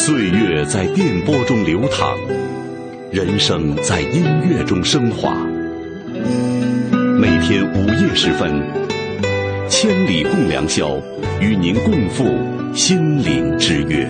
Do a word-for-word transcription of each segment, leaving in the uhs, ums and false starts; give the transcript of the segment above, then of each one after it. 岁月在电波中流淌，人生在音乐中升华。每天午夜时分，千里共良宵，与您共赴心灵之约。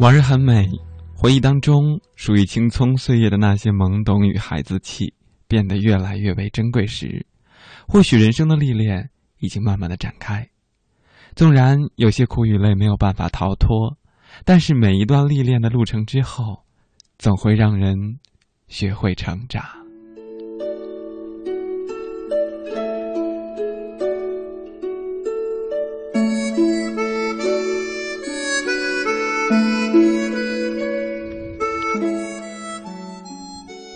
往日很美，回忆当中属于青葱岁月的那些懵懂与孩子气变得越来越为珍贵时，或许人生的历练已经慢慢的展开。纵然有些苦与累没有办法逃脱，但是每一段历练的路程之后，总会让人学会成长。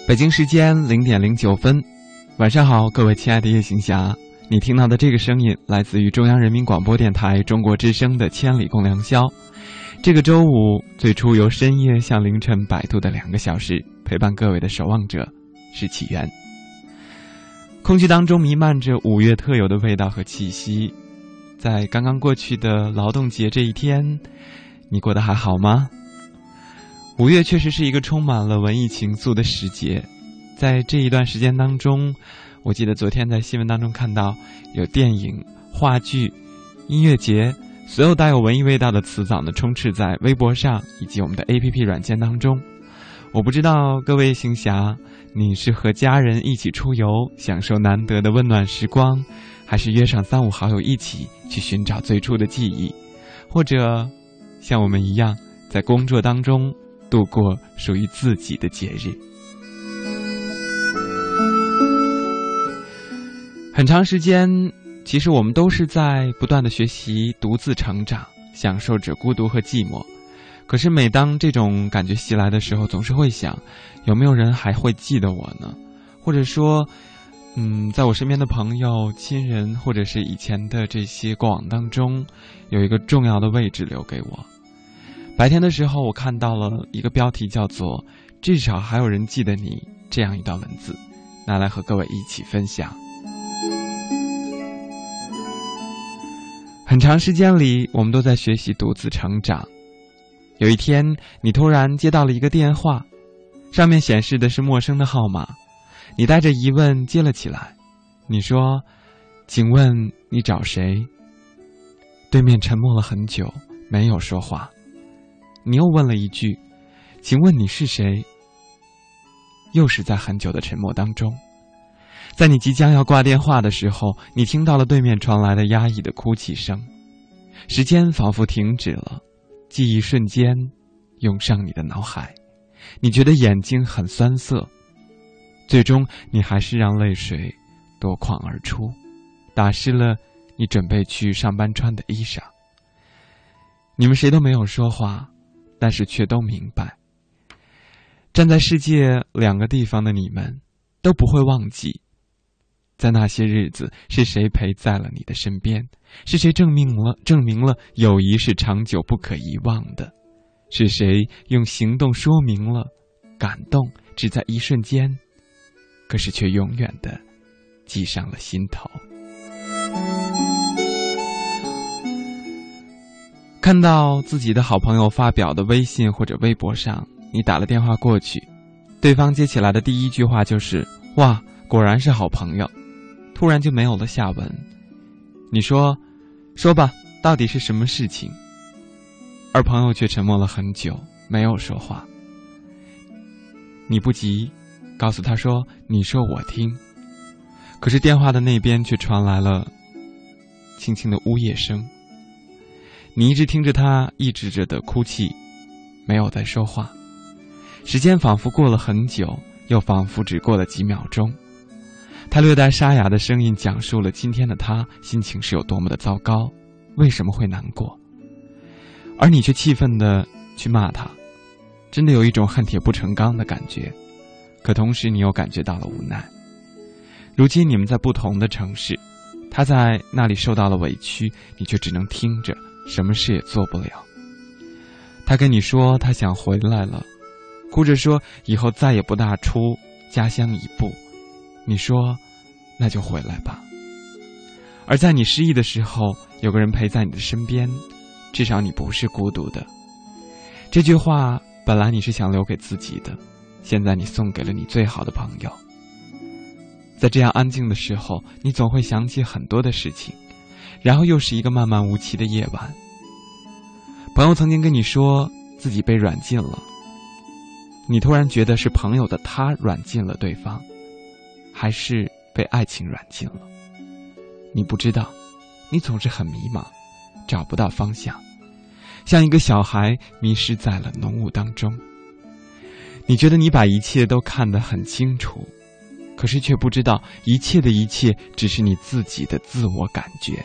北京时间零点零九分，晚上好，各位亲爱的夜行侠，你听到的这个声音来自于中央人民广播电台中国之声的《千里共良宵》。这个周五最初由深夜向凌晨摆渡的两个小时，陪伴各位的守望者是起源。空气当中弥漫着五月特有的味道和气息。在刚刚过去的劳动节这一天，你过得还好吗？五月确实是一个充满了文艺情愫的时节，在这一段时间当中，我记得昨天在新闻当中看到有电影、话剧、音乐节，所有带有文艺味道的词藻呢充斥在微博上以及我们的 A P P 软件当中。我不知道各位行侠，你是和家人一起出游享受难得的温暖时光，还是约上三五好友一起去寻找最初的记忆，或者像我们一样在工作当中度过属于自己的节日。很长时间，其实我们都是在不断的学习，独自成长，享受着孤独和寂寞。可是每当这种感觉袭来的时候，总是会想，有没有人还会记得我呢？或者说，嗯，在我身边的朋友、亲人，或者是以前的这些过往当中，有一个重要的位置留给我。白天的时候，我看到了一个标题叫做“至少还有人记得你”这样一段文字，拿来和各位一起分享。很长时间里，我们都在学习独自成长。有一天，你突然接到了一个电话，上面显示的是陌生的号码，你带着疑问接了起来。你说：“请问你找谁？”对面沉默了很久，没有说话。你又问了一句：“请问你是谁？”又是在很久的沉默当中，在你即将要挂电话的时候，你听到了对面传来的压抑的哭泣声。时间仿佛停止了，记忆瞬间涌上你的脑海，你觉得眼睛很酸涩，最终你还是让泪水夺眶而出，打湿了你准备去上班穿的衣裳。你们谁都没有说话，但是却都明白，站在世界两个地方的你们都不会忘记，在那些日子是谁陪在了你的身边，是谁证明了证明了友谊是长久不可遗忘的，是谁用行动说明了感动只在一瞬间，可是却永远的记上了心头。看到自己的好朋友发表的微信或者微博上，你打了电话过去，对方接起来的第一句话就是：“哇，果然是好朋友。”突然就没有了下文。你说：“说吧，到底是什么事情？”而朋友却沉默了很久，没有说话。你不急，告诉他说：“你说我听。”可是电话的那边却传来了轻轻的呜咽声。你一直听着他抑制着的哭泣，没有再说话。时间仿佛过了很久，又仿佛只过了几秒钟。他略带沙哑的声音讲述了今天的他心情是有多么的糟糕，为什么会难过，而你却气愤地去骂他，真的有一种恨铁不成钢的感觉。可同时你又感觉到了无奈。如今你们在不同的城市，他在那里受到了委屈，你却只能听着，什么事也做不了。他跟你说他想回来了，哭着说以后再也不大出家乡一步。你说那就回来吧。而在你失意的时候，有个人陪在你的身边，至少你不是孤独的。这句话本来你是想留给自己的，现在你送给了你最好的朋友。在这样安静的时候，你总会想起很多的事情，然后又是一个漫漫无期的夜晚。朋友曾经跟你说，自己被软禁了，你突然觉得是朋友的他软禁了对方，还是被爱情软禁了？你不知道，你总是很迷茫，找不到方向，像一个小孩迷失在了浓雾当中。你觉得你把一切都看得很清楚，可是却不知道一切的一切只是你自己的自我感觉。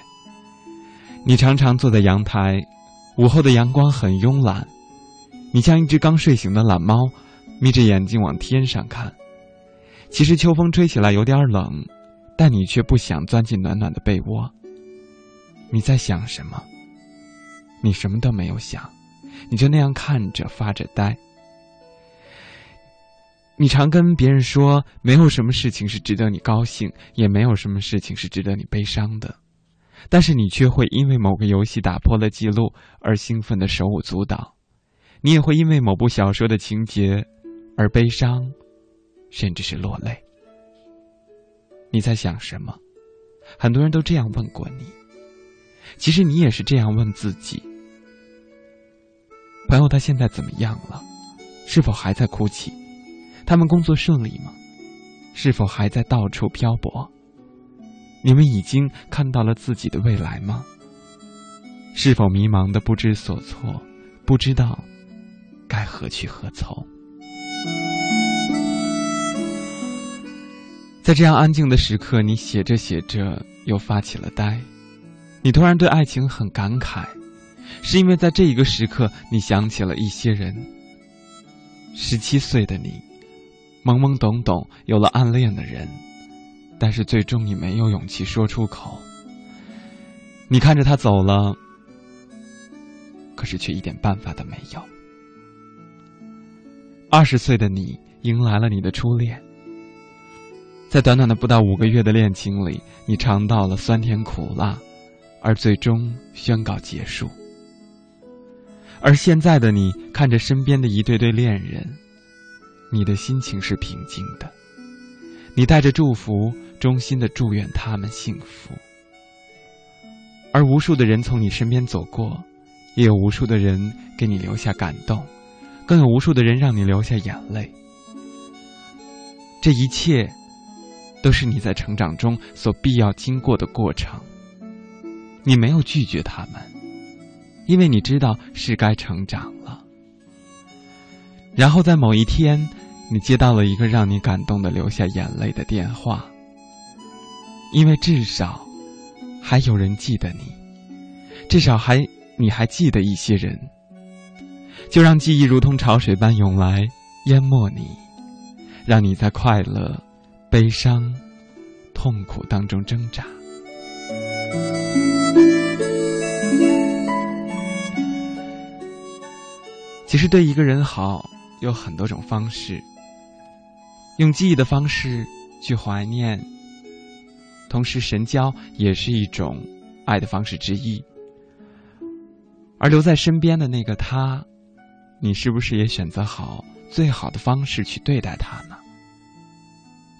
你常常坐在阳台，午后的阳光很慵懒，你像一只刚睡醒的懒猫，眯着眼睛往天上看。其实秋风吹起来有点冷，但你却不想钻进暖暖的被窝。你在想什么？你什么都没有想，你就那样看着发着呆。你常跟别人说，没有什么事情是值得你高兴，也没有什么事情是值得你悲伤的，但是你却会因为某个游戏打破了记录而兴奋的手舞足蹈，你也会因为某部小说的情节而悲伤，甚至是落泪。你在想什么？很多人都这样问过你，其实你也是这样问自己。朋友他现在怎么样了？是否还在哭泣？他们工作顺利吗？是否还在到处漂泊？你们已经看到了自己的未来吗？是否迷茫的不知所措，不知道该何去何从？在这样安静的时刻，你写着写着又发起了呆。你突然对爱情很感慨，是因为在这一个时刻，你想起了一些人。十七岁的你，懵懵懂懂有了暗恋的人，但是最终你没有勇气说出口。你看着他走了，可是却一点办法都没有。二十岁的你迎来了你的初恋，在短短的不到五个月的恋情里，你尝到了酸甜苦辣，而最终宣告结束。而现在的你看着身边的一对对恋人，你的心情是平静的，你带着祝福，衷心地祝愿他们幸福。而无数的人从你身边走过，也有无数的人给你留下感动，更有无数的人让你流下眼泪。这一切都是你在成长中所必要经过的过程。你没有拒绝他们，因为你知道是该成长了。然后在某一天，你接到了一个让你感动的流下眼泪的电话，因为至少还有人记得你，至少还你还记得一些人。就让记忆如同潮水般涌来，淹没你，让你在快乐、悲伤、痛苦当中挣扎。其实对一个人好有很多种方式，用记忆的方式去怀念，同时神交也是一种爱的方式之一。而留在身边的那个他，你是不是也选择好最好的方式去对待他呢？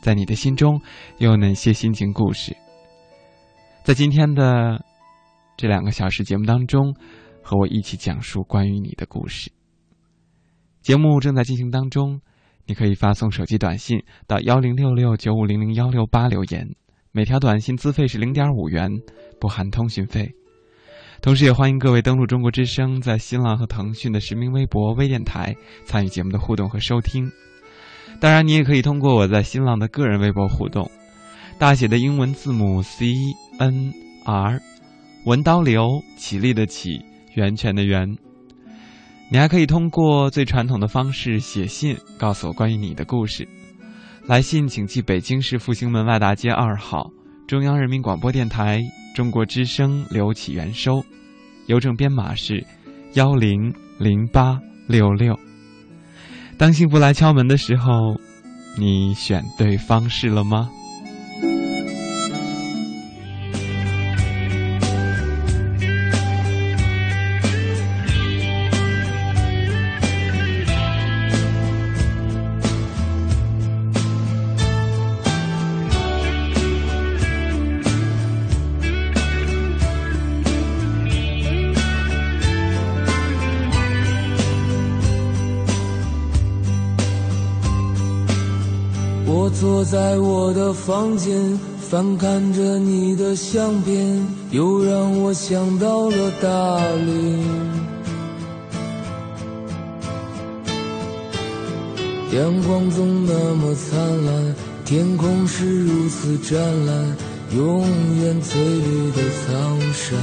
在你的心中又有哪些心情故事？在今天的这两个小时节目当中，和我一起讲述关于你的故事。节目正在进行当中，你可以发送手机短信到一零六六九五零零一六八留言，每条短信资费是 零点五元，不含通讯费。同时也欢迎各位登录中国之声在新浪和腾讯的实名微博、微电台，参与节目的互动和收听。当然你也可以通过我在新浪的个人微博互动，大写的英文字母 C N R， 文刀流，起立的起，源泉的源。你还可以通过最传统的方式写信告诉我关于你的故事。来信请寄北京市复兴门外大街二号，中央人民广播电台中国之声刘启元收，邮政编码是一零零八六六。当幸福来敲门的时候，你选对方式了吗？在我的房间，翻看着你的相片，又让我想到了大理。阳光总那么灿烂，天空是如此湛蓝，永远翠绿的苍山。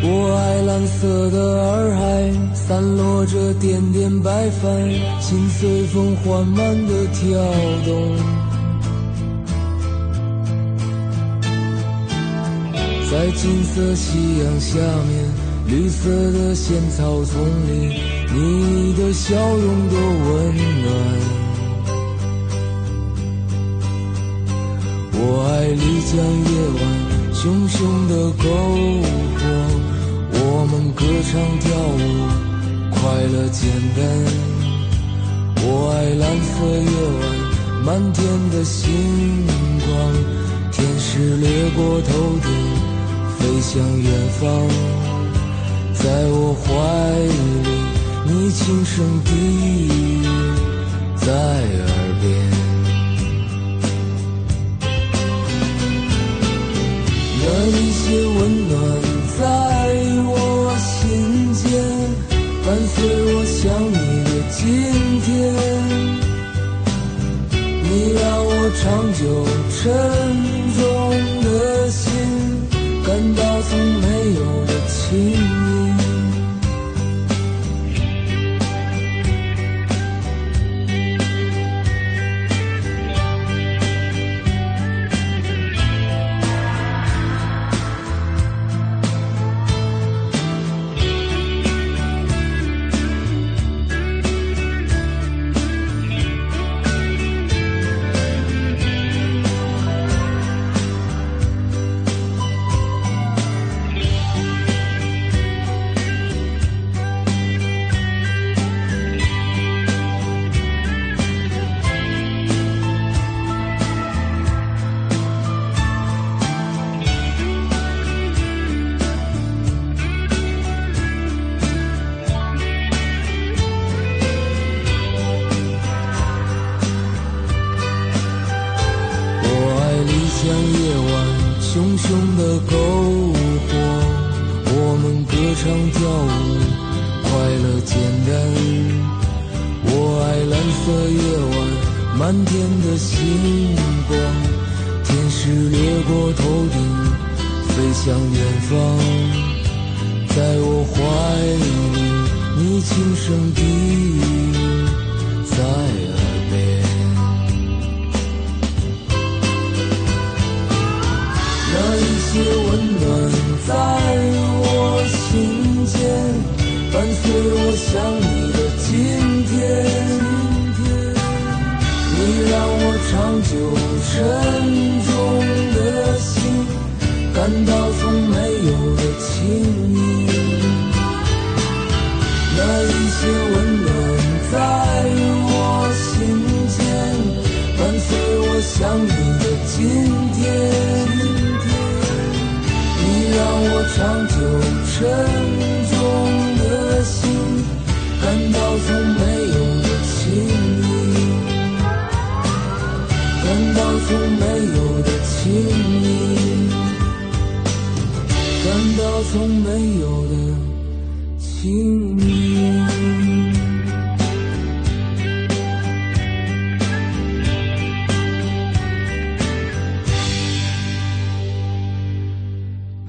我爱蓝色的洱海，散落着点点白帆，心随风缓慢地跳动。在金色夕阳下面，绿色的仙草丛里，你的笑容多温暖。 我爱丽江夜晚熊熊的篝火，我们歌唱跳舞，快乐简单。我爱蓝色夜晚满天的星光，天使掠过头顶，飞向远方。在我怀里，你轻声低语在耳边。 那一些温暖在我心间，伴随我想你的今天。你让我长久沉重的心感到从没有的亲密。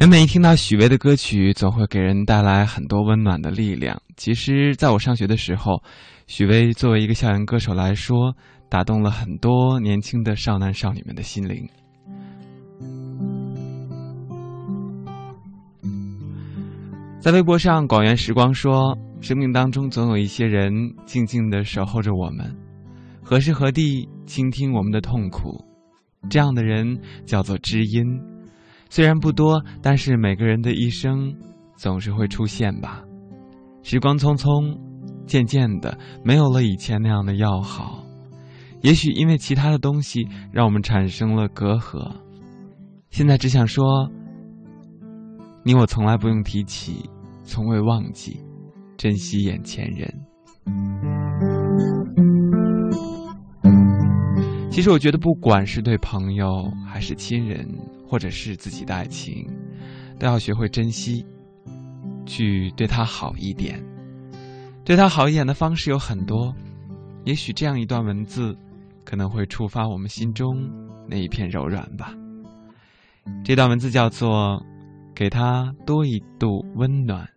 每每听到许巍的歌曲，总会给人带来很多温暖的力量。其实，在我上学的时候，许巍作为一个校园歌手来说，打动了很多年轻的少男少女们的心灵。在微博上，广元时光说：“生命当中总有一些人静静地守候着我们，何时何地倾听我们的痛苦，这样的人叫做知音。” 虽然不多，但是每个人的一生总是会出现吧。时光匆匆，渐渐的没有了以前那样的要好。也许因为其他的东西，让我们产生了隔阂。现在只想说，你我从来不用提起，从未忘记，珍惜眼前人。其实我觉得不管是对朋友还是亲人或者是自己的爱情，都要学会珍惜，去对他好一点。对他好一点的方式有很多，也许这样一段文字可能会触发我们心中那一片柔软吧。这段文字叫做给他多一度温暖。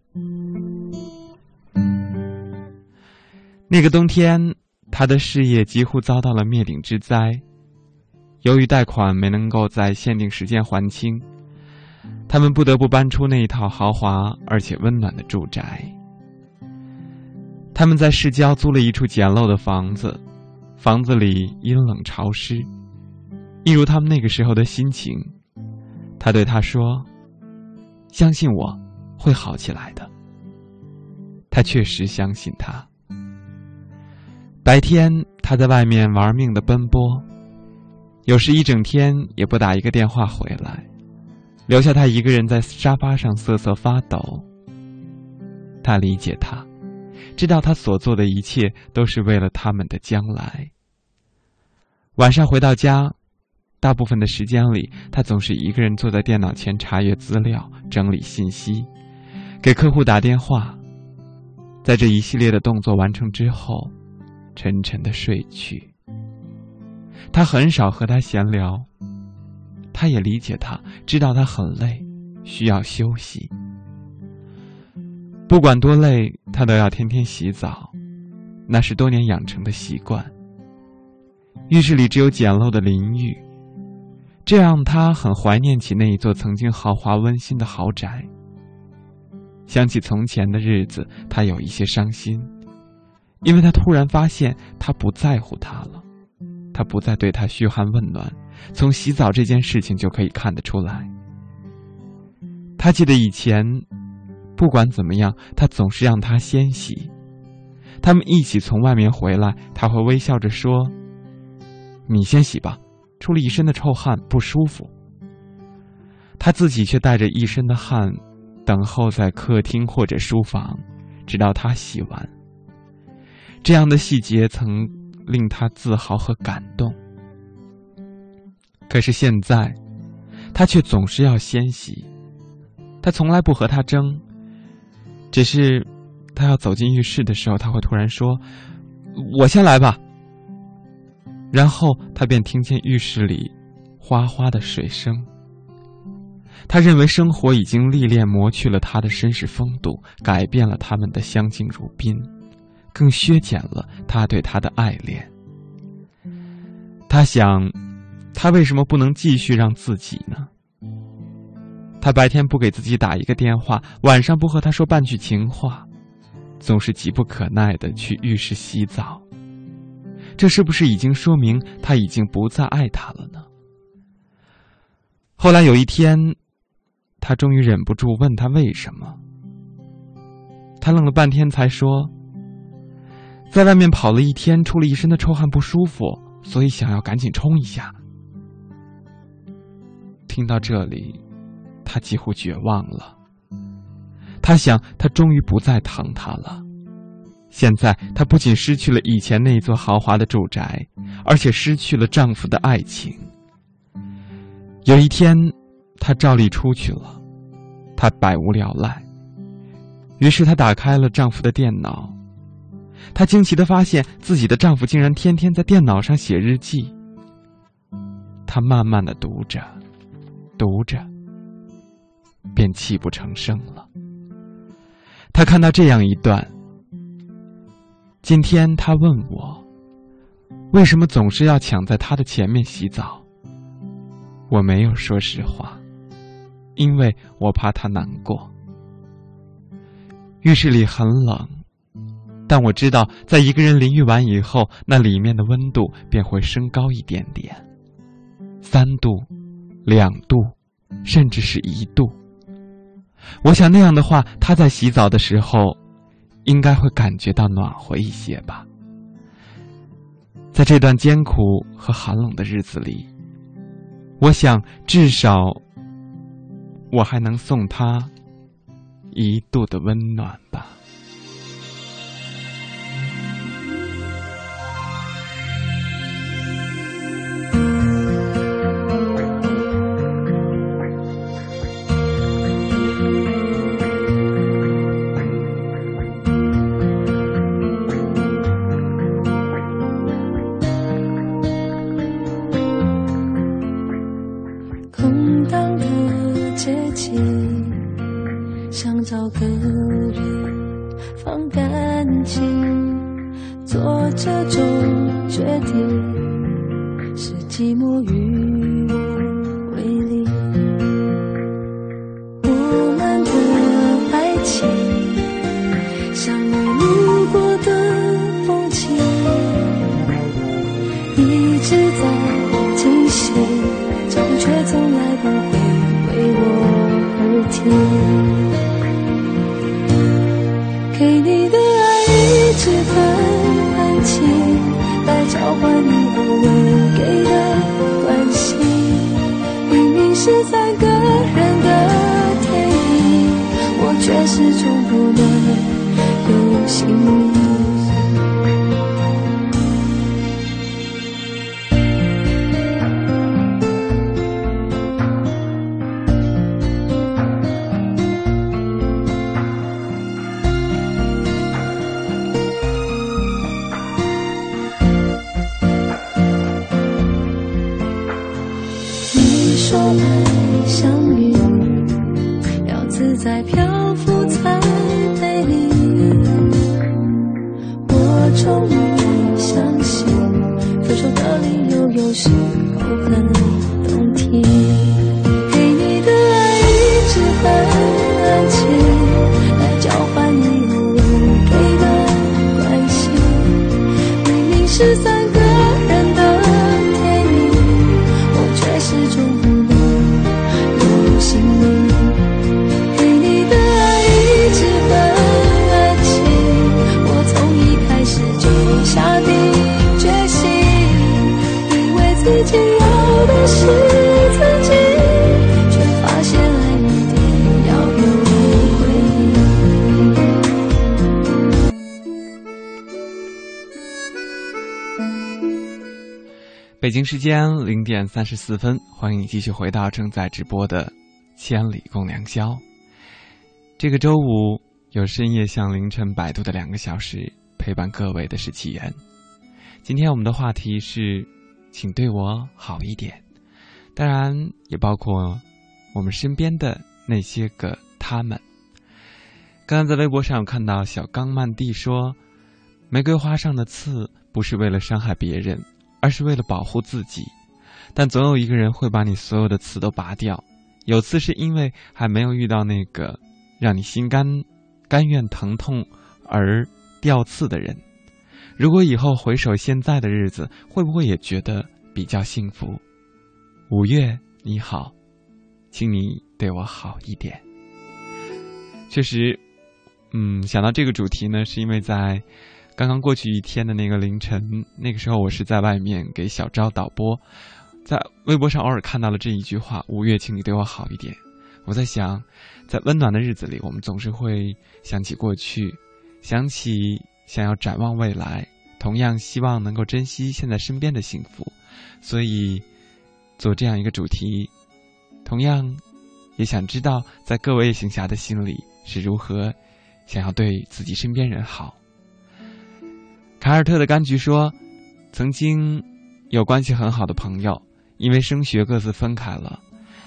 那个冬天，他的事业几乎遭到了灭顶之灾，由于贷款没能够在限定时间还清，他们不得不搬出那一套豪华而且温暖的住宅。他们在市郊租了一处简陋的房子，房子里阴冷潮湿，一如他们那个时候的心情。他对他说，相信我，会好起来的。他确实相信他。白天他在外面玩命的奔波，有时一整天也不打一个电话回来，留下他一个人在沙发上瑟瑟发抖。他理解他，知道他所做的一切都是为了他们的将来。晚上回到家，大部分的时间里，他总是一个人坐在电脑前查阅资料、整理信息，给客户打电话。在这一系列的动作完成之后，沉沉的睡去。他很少和他闲聊，他也理解他，知道他很累，需要休息。不管多累，他都要天天洗澡，那是多年养成的习惯。浴室里只有简陋的淋浴，这让他很怀念起那一座曾经豪华温馨的豪宅。想起从前的日子，他有一些伤心，因为他突然发现他不在乎他了，他不再对他嘘寒问暖，从洗澡这件事情就可以看得出来。他记得以前，不管怎么样，他总是让他先洗。他们一起从外面回来，他会微笑着说，你先洗吧，出了一身的臭汗，不舒服。他自己却带着一身的汗，等候在客厅或者书房，直到他洗完。这样的细节曾令他自豪和感动。可是现在，他却总是要先洗。他从来不和他争，只是他要走进浴室的时候，他会突然说，我先来吧。然后他便听见浴室里哗哗的水声。他认为生活已经历练磨去了他的绅士风度，改变了他们的相敬如宾，更削减了他对他的爱恋。他想，他为什么不能继续让自己呢？他白天不给自己打一个电话，晚上不和他说半句情话，总是急不可耐地去浴室洗澡。这是不是已经说明他已经不再爱他了呢？后来有一天，他终于忍不住问他为什么。他愣了半天才说，在外面跑了一天，出了一身的臭汗，不舒服，所以想要赶紧冲一下。听到这里，他几乎绝望了。他想，他终于不再疼他了。现在他不仅失去了以前那座豪华的住宅，而且失去了丈夫的爱情。有一天，他照例出去了，他百无聊赖，于是他打开了丈夫的电脑。他惊奇地发现，自己的丈夫竟然天天在电脑上写日记。他慢慢地读着，读着便泣不成声了。他看到这样一段，今天他问我，为什么总是要抢在他的前面洗澡？我没有说实话，因为我怕他难过。浴室里很冷，但我知道，在一个人淋浴完以后，那里面的温度便会升高一点点，三度、两度，甚至是一度。我想那样的话，他在洗澡的时候应该会感觉到暖和一些吧。在这段艰苦和寒冷的日子里，我想至少我还能送他一度的温暖吧。空荡的街景，想找个人放感情，做这种决定是寂寞与我为邻。我们的爱情像你路过的风景，一直在惊喜，却从来不会为我而停。给你的爱一直很安静，来交换你偶尔给的关心。明明是三个人的电影，我却始终不能有姓名。说爱相遇，要自在漂浮才美丽。我终于相信，分手的理由有时候很动听。给你的爱一直很安静，来交换你偶尔给的关心。明明是三个人的甜蜜，我却始终。是自己，却发现爱一定要有回应。北京时间零点三十四分，欢迎你继续回到正在直播的《千里共良宵》。这个周五有深夜向凌晨摆渡的两个小时，陪伴各位的是启言。今天我们的话题是，请对我好一点。当然也包括我们身边的那些个他们。刚才在微博上有看到小刚曼蒂说，玫瑰花上的刺不是为了伤害别人，而是为了保护自己，但总有一个人会把你所有的刺都拔掉，有刺是因为还没有遇到那个让你心甘甘愿疼痛而掉刺的人。如果以后回首现在的日子，会不会也觉得比较幸福？五月你好，请你对我好一点。确实，嗯，想到这个主题呢，是因为在刚刚过去一天的那个凌晨，那个时候我是在外面给小昭导播，在微博上偶尔看到了这一句话，五月请你对我好一点。我在想，在温暖的日子里，我们总是会想起过去，想起想要展望未来，同样希望能够珍惜现在身边的幸福，所以做这样一个主题，同样也想知道在各位夜行侠的心里是如何想要对自己身边人好。凯尔特的柑橘说，曾经有关系很好的朋友，因为升学各自分开了，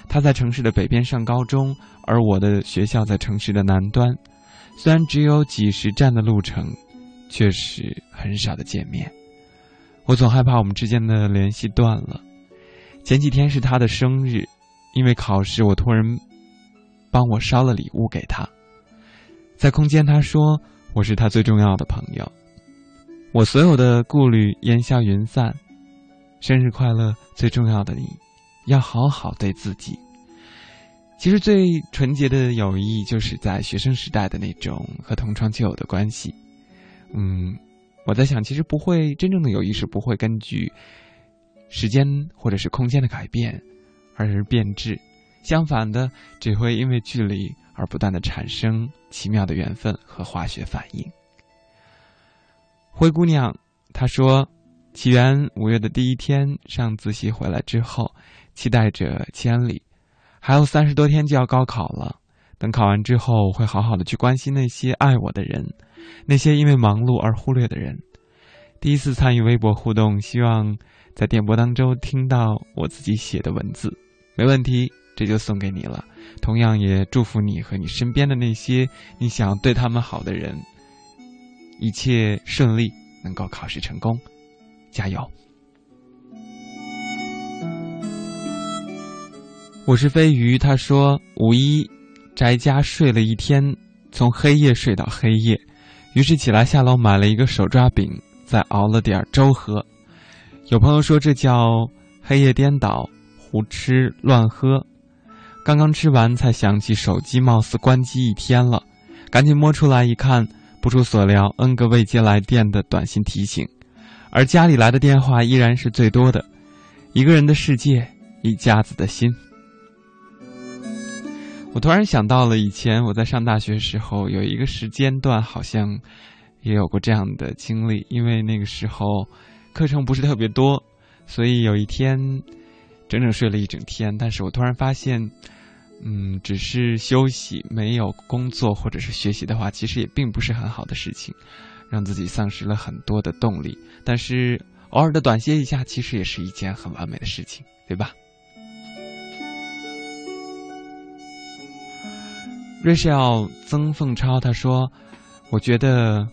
他在城市的北边上高中，而我的学校在城市的南端，虽然只有几十站的路程，确实很少的见面。我总害怕我们之间的联系断了。前几天是他的生日，因为考试我托人帮我捎了礼物给他。在空间他说我是他最重要的朋友。我所有的顾虑烟消云散，生日快乐，最重要的你，要好好对自己。其实最纯洁的友谊就是在学生时代的那种和同窗旧友的关系。嗯，我在想，其实不会真正的友谊是不会根据时间或者是空间的改变而变质，相反的，只会因为距离而不断的产生奇妙的缘分和化学反应。灰姑娘她说，起源五月的第一天上自习回来之后，期待着千里，还有三十多天就要高考了，等考完之后，我会好好的去关心那些爱我的人，那些因为忙碌而忽略的人。第一次参与微博互动，希望在电波当中听到我自己写的文字，没问题，这就送给你了。同样也祝福你和你身边的那些你想对他们好的人，一切顺利，能够考试成功，加油。我是飞鱼，他说五一宅家睡了一天，从黑夜睡到黑夜，于是起来下楼买了一个手抓饼，再熬了点粥喝。有朋友说这叫黑夜颠倒，胡吃乱喝。刚刚吃完才想起手机貌似关机一天了，赶紧摸出来一看，不出所料 N 个未接来电的短信提醒，而家里来的电话依然是最多的。一个人的世界，一家子的心。我突然想到了以前我在上大学时候有一个时间段好像也有过这样的经历，因为那个时候课程不是特别多，所以有一天整整睡了一整天，但是我突然发现嗯，只是休息没有工作或者是学习的话，其实也并不是很好的事情，让自己丧失了很多的动力，但是偶尔的短歇一下其实也是一件很完美的事情，对吧？瑞士要曾凤超他说，我觉得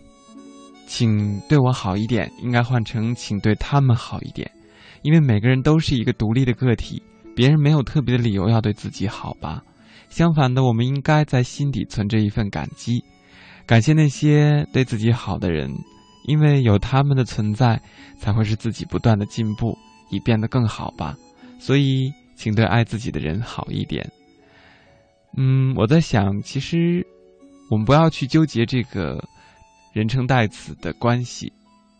请对我好一点应该换成请对他们好一点，因为每个人都是一个独立的个体，别人没有特别的理由要对自己好吧。相反的，我们应该在心底存着一份感激，感谢那些对自己好的人，因为有他们的存在才会使自己不断的进步，以变得更好吧。所以请对爱自己的人好一点。嗯，我在想其实我们不要去纠结这个人称代词的关系，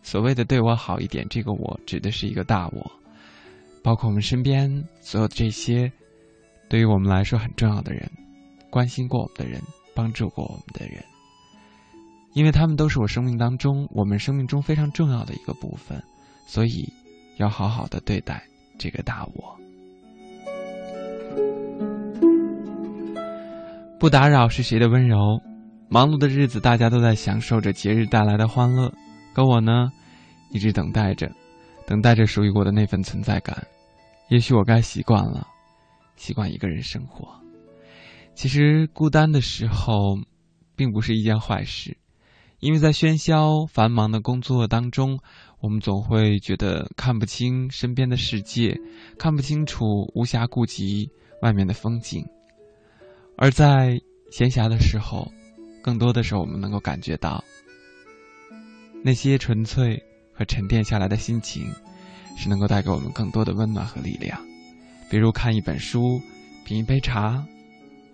所谓的对我好一点，这个我指的是一个大我，包括我们身边所有的这些对于我们来说很重要的人，关心过我们的人，帮助过我们的人，因为他们都是我生命当中我们生命中非常重要的一个部分，所以要好好的对待这个大我。不打扰是谁的温柔，忙碌的日子大家都在享受着节日带来的欢乐，可我呢，一直等待着，等待着属于我的那份存在感。也许我该习惯了，习惯一个人生活。其实孤单的时候，并不是一件坏事，因为在喧嚣繁忙的工作当中，我们总会觉得看不清身边的世界，看不清楚无暇顾及外面的风景。而在闲暇的时候，更多的时候我们能够感觉到那些纯粹和沉淀下来的心情，是能够带给我们更多的温暖和力量。比如看一本书，品一杯茶，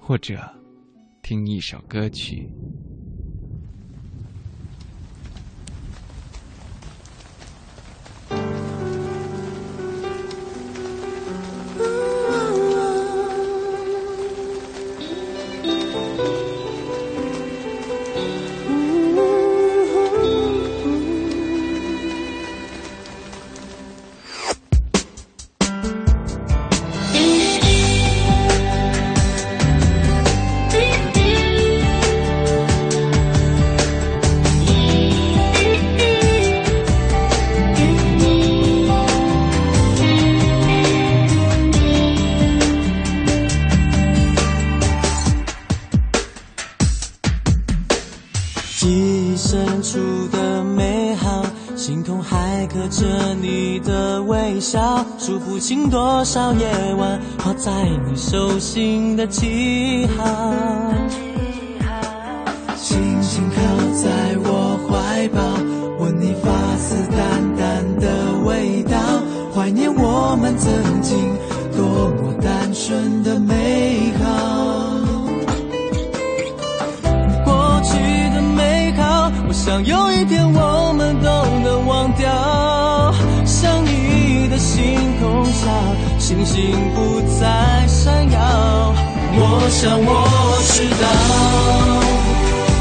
或者听一首歌曲。数不清多少夜晚画在你手心的记号，轻轻靠在我怀抱，闻你发丝淡淡的味道，怀念我们曾经多么单纯的美好，过去的美好，我想有一天我们都能忘掉。像你的星空下，星星不再闪耀。我想我知道，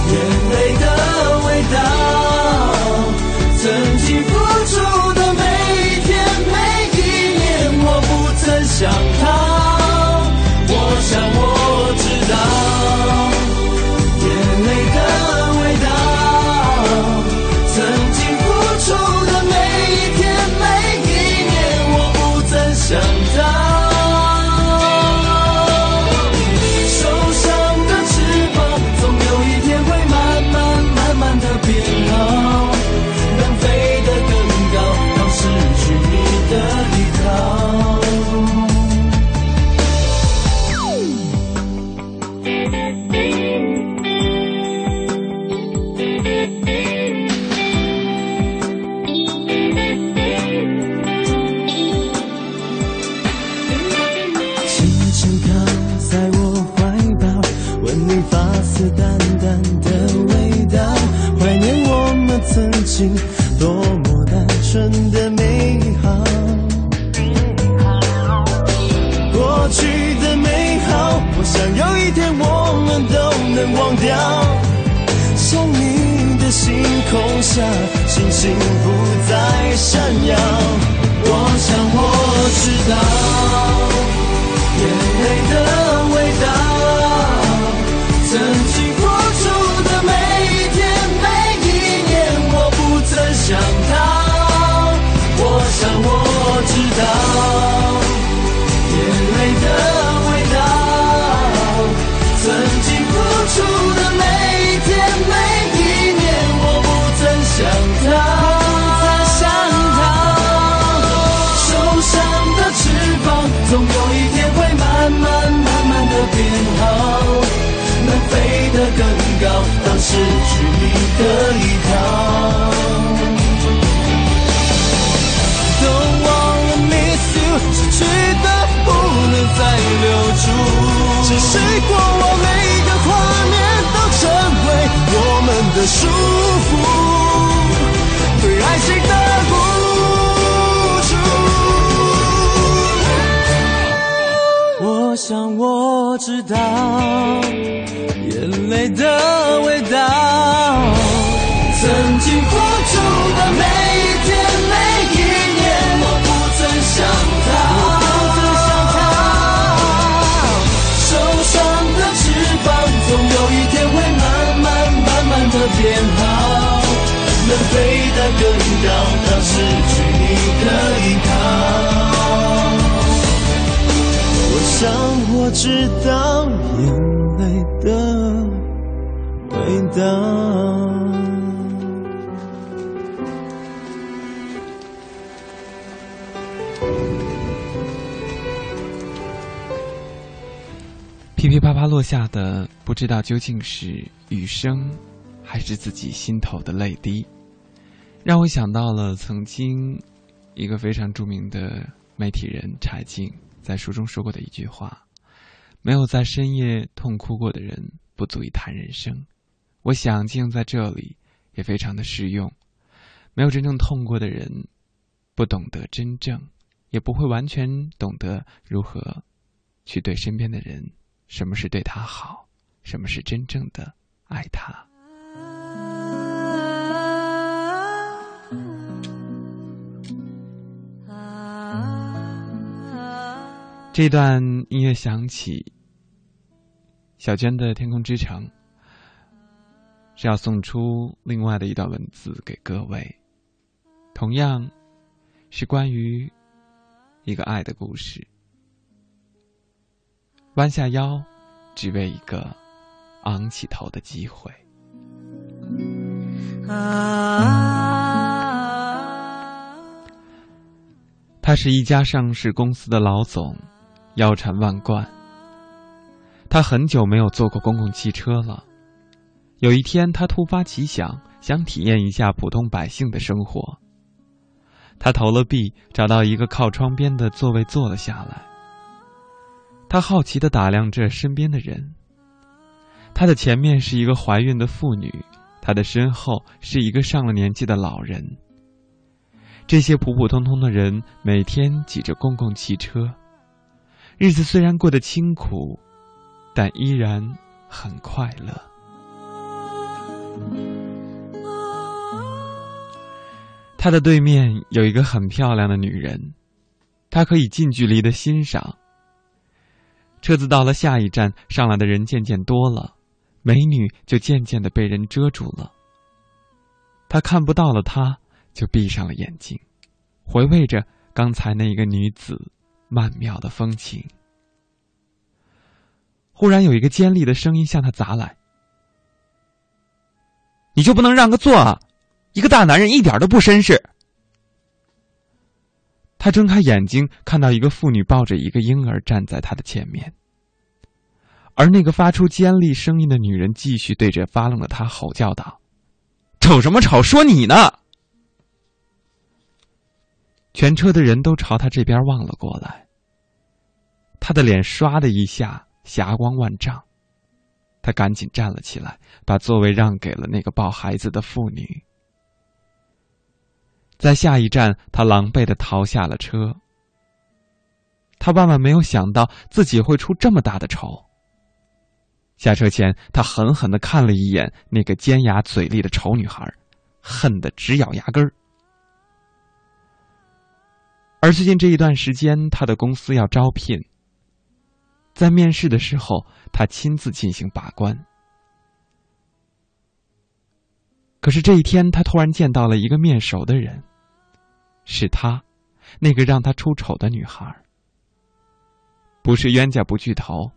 眼泪的味道，曾经付出的每一天每一年，我不曾想逃。我想我知道，眼泪的味道，曾经付出的每一天每一年，我不曾想到。心多么单纯的美好，过去的美好，我想有一天我们都能忘掉。像你的星空下，星星不再闪耀。我想我知道，眼泪的味道，曾经付出的每一天每一年，我不曾想到。我想我知道，眼泪的味道，曾经付出的每一天每一年，我不曾想到，不曾想到，受伤的翅膀总有一天会慢慢慢慢的变好，能飞得更高，当失去你的依靠。失去的不能再留住，只是过往每个画面都成为我们的束缚，对爱情的付出。我想我知道，眼泪的味道，曾经付出的每一天每一年，我不曾想。变好，能飞得更高，当失去你的依靠。我想我知道，眼泪的味道。噼噼啪啪落下的，不知道究竟是雨声还是自己心头的泪滴，让我想到了曾经一个非常著名的媒体人柴静在书中说过的一句话：没有在深夜痛哭过的人不足以谈人生。我想静在这里也非常的适用，没有真正痛过的人不懂得真正，也不会完全懂得如何去对身边的人，什么是对他好，什么是真正的爱他。这段音乐响起，小娟的天空之城是要送出另外的一段文字给各位，同样是关于一个爱的故事。弯下腰，只为一个昂起头的机会。他是一家上市公司的老总，腰缠万贯。他很久没有坐过公共汽车了。有一天，他突发奇想，想体验一下普通百姓的生活。他投了币，找到一个靠窗边的座位坐了下来。他好奇地打量着身边的人。他的前面是一个怀孕的妇女，他的身后是一个上了年纪的老人。这些普普通通的人每天挤着公共汽车，日子虽然过得清苦，但依然很快乐。他的对面有一个很漂亮的女人，他可以近距离的欣赏。车子到了下一站，上来的人渐渐多了，美女就渐渐的被人遮住了。他看不到了她，就闭上了眼睛，回味着刚才那一个女子曼妙的风情。忽然有一个尖利的声音向他砸来：你就不能让个座啊，一个大男人一点都不绅士。他睁开眼睛，看到一个妇女抱着一个婴儿站在他的前面，而那个发出尖利声音的女人继续对着发愣的他吼叫道：瞅什么瞅，说你呢。全车的人都朝他这边望了过来，他的脸唰的一下霞光万丈，他赶紧站了起来，把座位让给了那个抱孩子的妇女。在下一站，他狼狈地逃下了车。他万万没有想到自己会出这么大的丑。下车前，他狠狠地看了一眼那个尖牙嘴利的丑女孩，恨得直咬牙根儿。而最近这一段时间，他的公司要招聘，在面试的时候，他亲自进行把关。可是这一天，他突然见到了一个面熟的人，是她，那个让他出丑的女孩。不是冤家不聚头，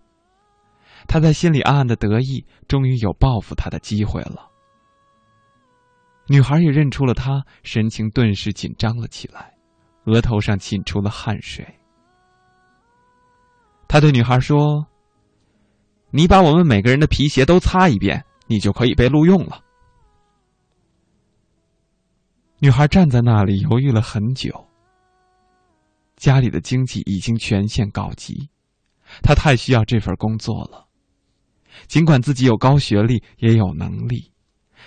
他在心里暗暗的得意，终于有报复他的机会了。女孩也认出了他，神情顿时紧张了起来，额头上沁出了汗水。他对女孩说：“你把我们每个人的皮鞋都擦一遍，你就可以被录用了。”女孩站在那里犹豫了很久。家里的经济已经全线告急，她太需要这份工作了。尽管自己有高学历，也有能力，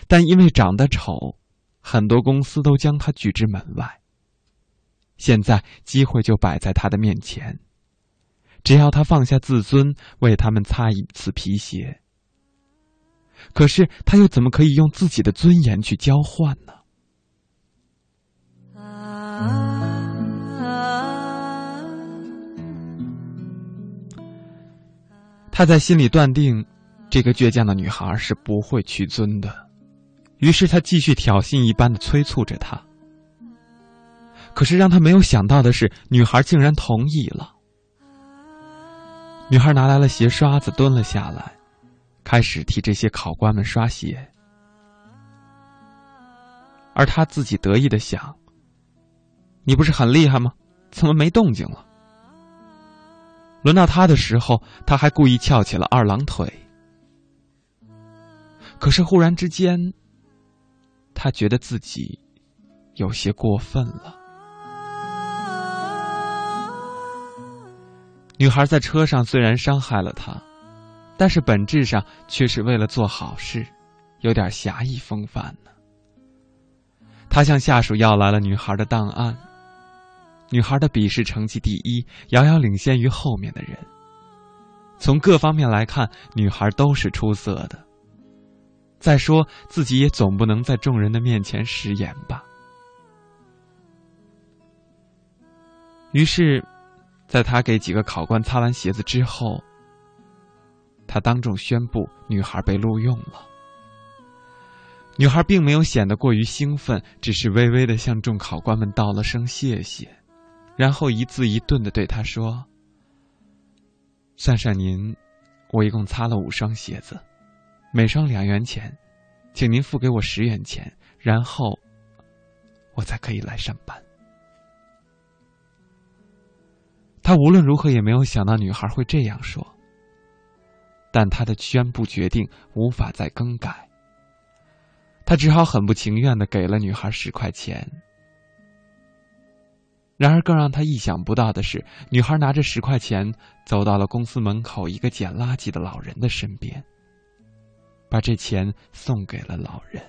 但因为长得丑，很多公司都将她拒之门外。现在机会就摆在她的面前，只要她放下自尊，为他们擦一次皮鞋。可是她又怎么可以用自己的尊严去交换呢？他在心里断定，这个倔强的女孩是不会屈尊的，于是他继续挑衅一般的催促着她。可是让他没有想到的是，女孩竟然同意了。女孩拿来了鞋刷子，蹲了下来，开始替这些考官们刷鞋。而他自己得意地想：“你不是很厉害吗？怎么没动静了？”轮到他的时候，他还故意翘起了二郎腿。可是忽然之间，他觉得自己有些过分了。女孩在车上虽然伤害了他，但是本质上却是为了做好事，有点侠义风范呢。他向下属要来了女孩的档案。女孩的笔试成绩第一，遥遥领先于后面的人。从各方面来看，女孩都是出色的。再说，自己也总不能在众人的面前食言吧。于是，在他给几个考官擦完鞋子之后，他当众宣布女孩被录用了。女孩并没有显得过于兴奋，只是微微地向众考官们道了声谢谢。然后一字一顿地对他说：“算算您，我一共擦了五双鞋子，每双两元钱，请您付给我十元钱，然后我才可以来上班。”他无论如何也没有想到女孩会这样说，但他的宣布决定无法再更改。他只好很不情愿地给了女孩十块钱。然而更让他意想不到的是，女孩拿着十块钱走到了公司门口一个捡垃圾的老人的身边，把这钱送给了老人。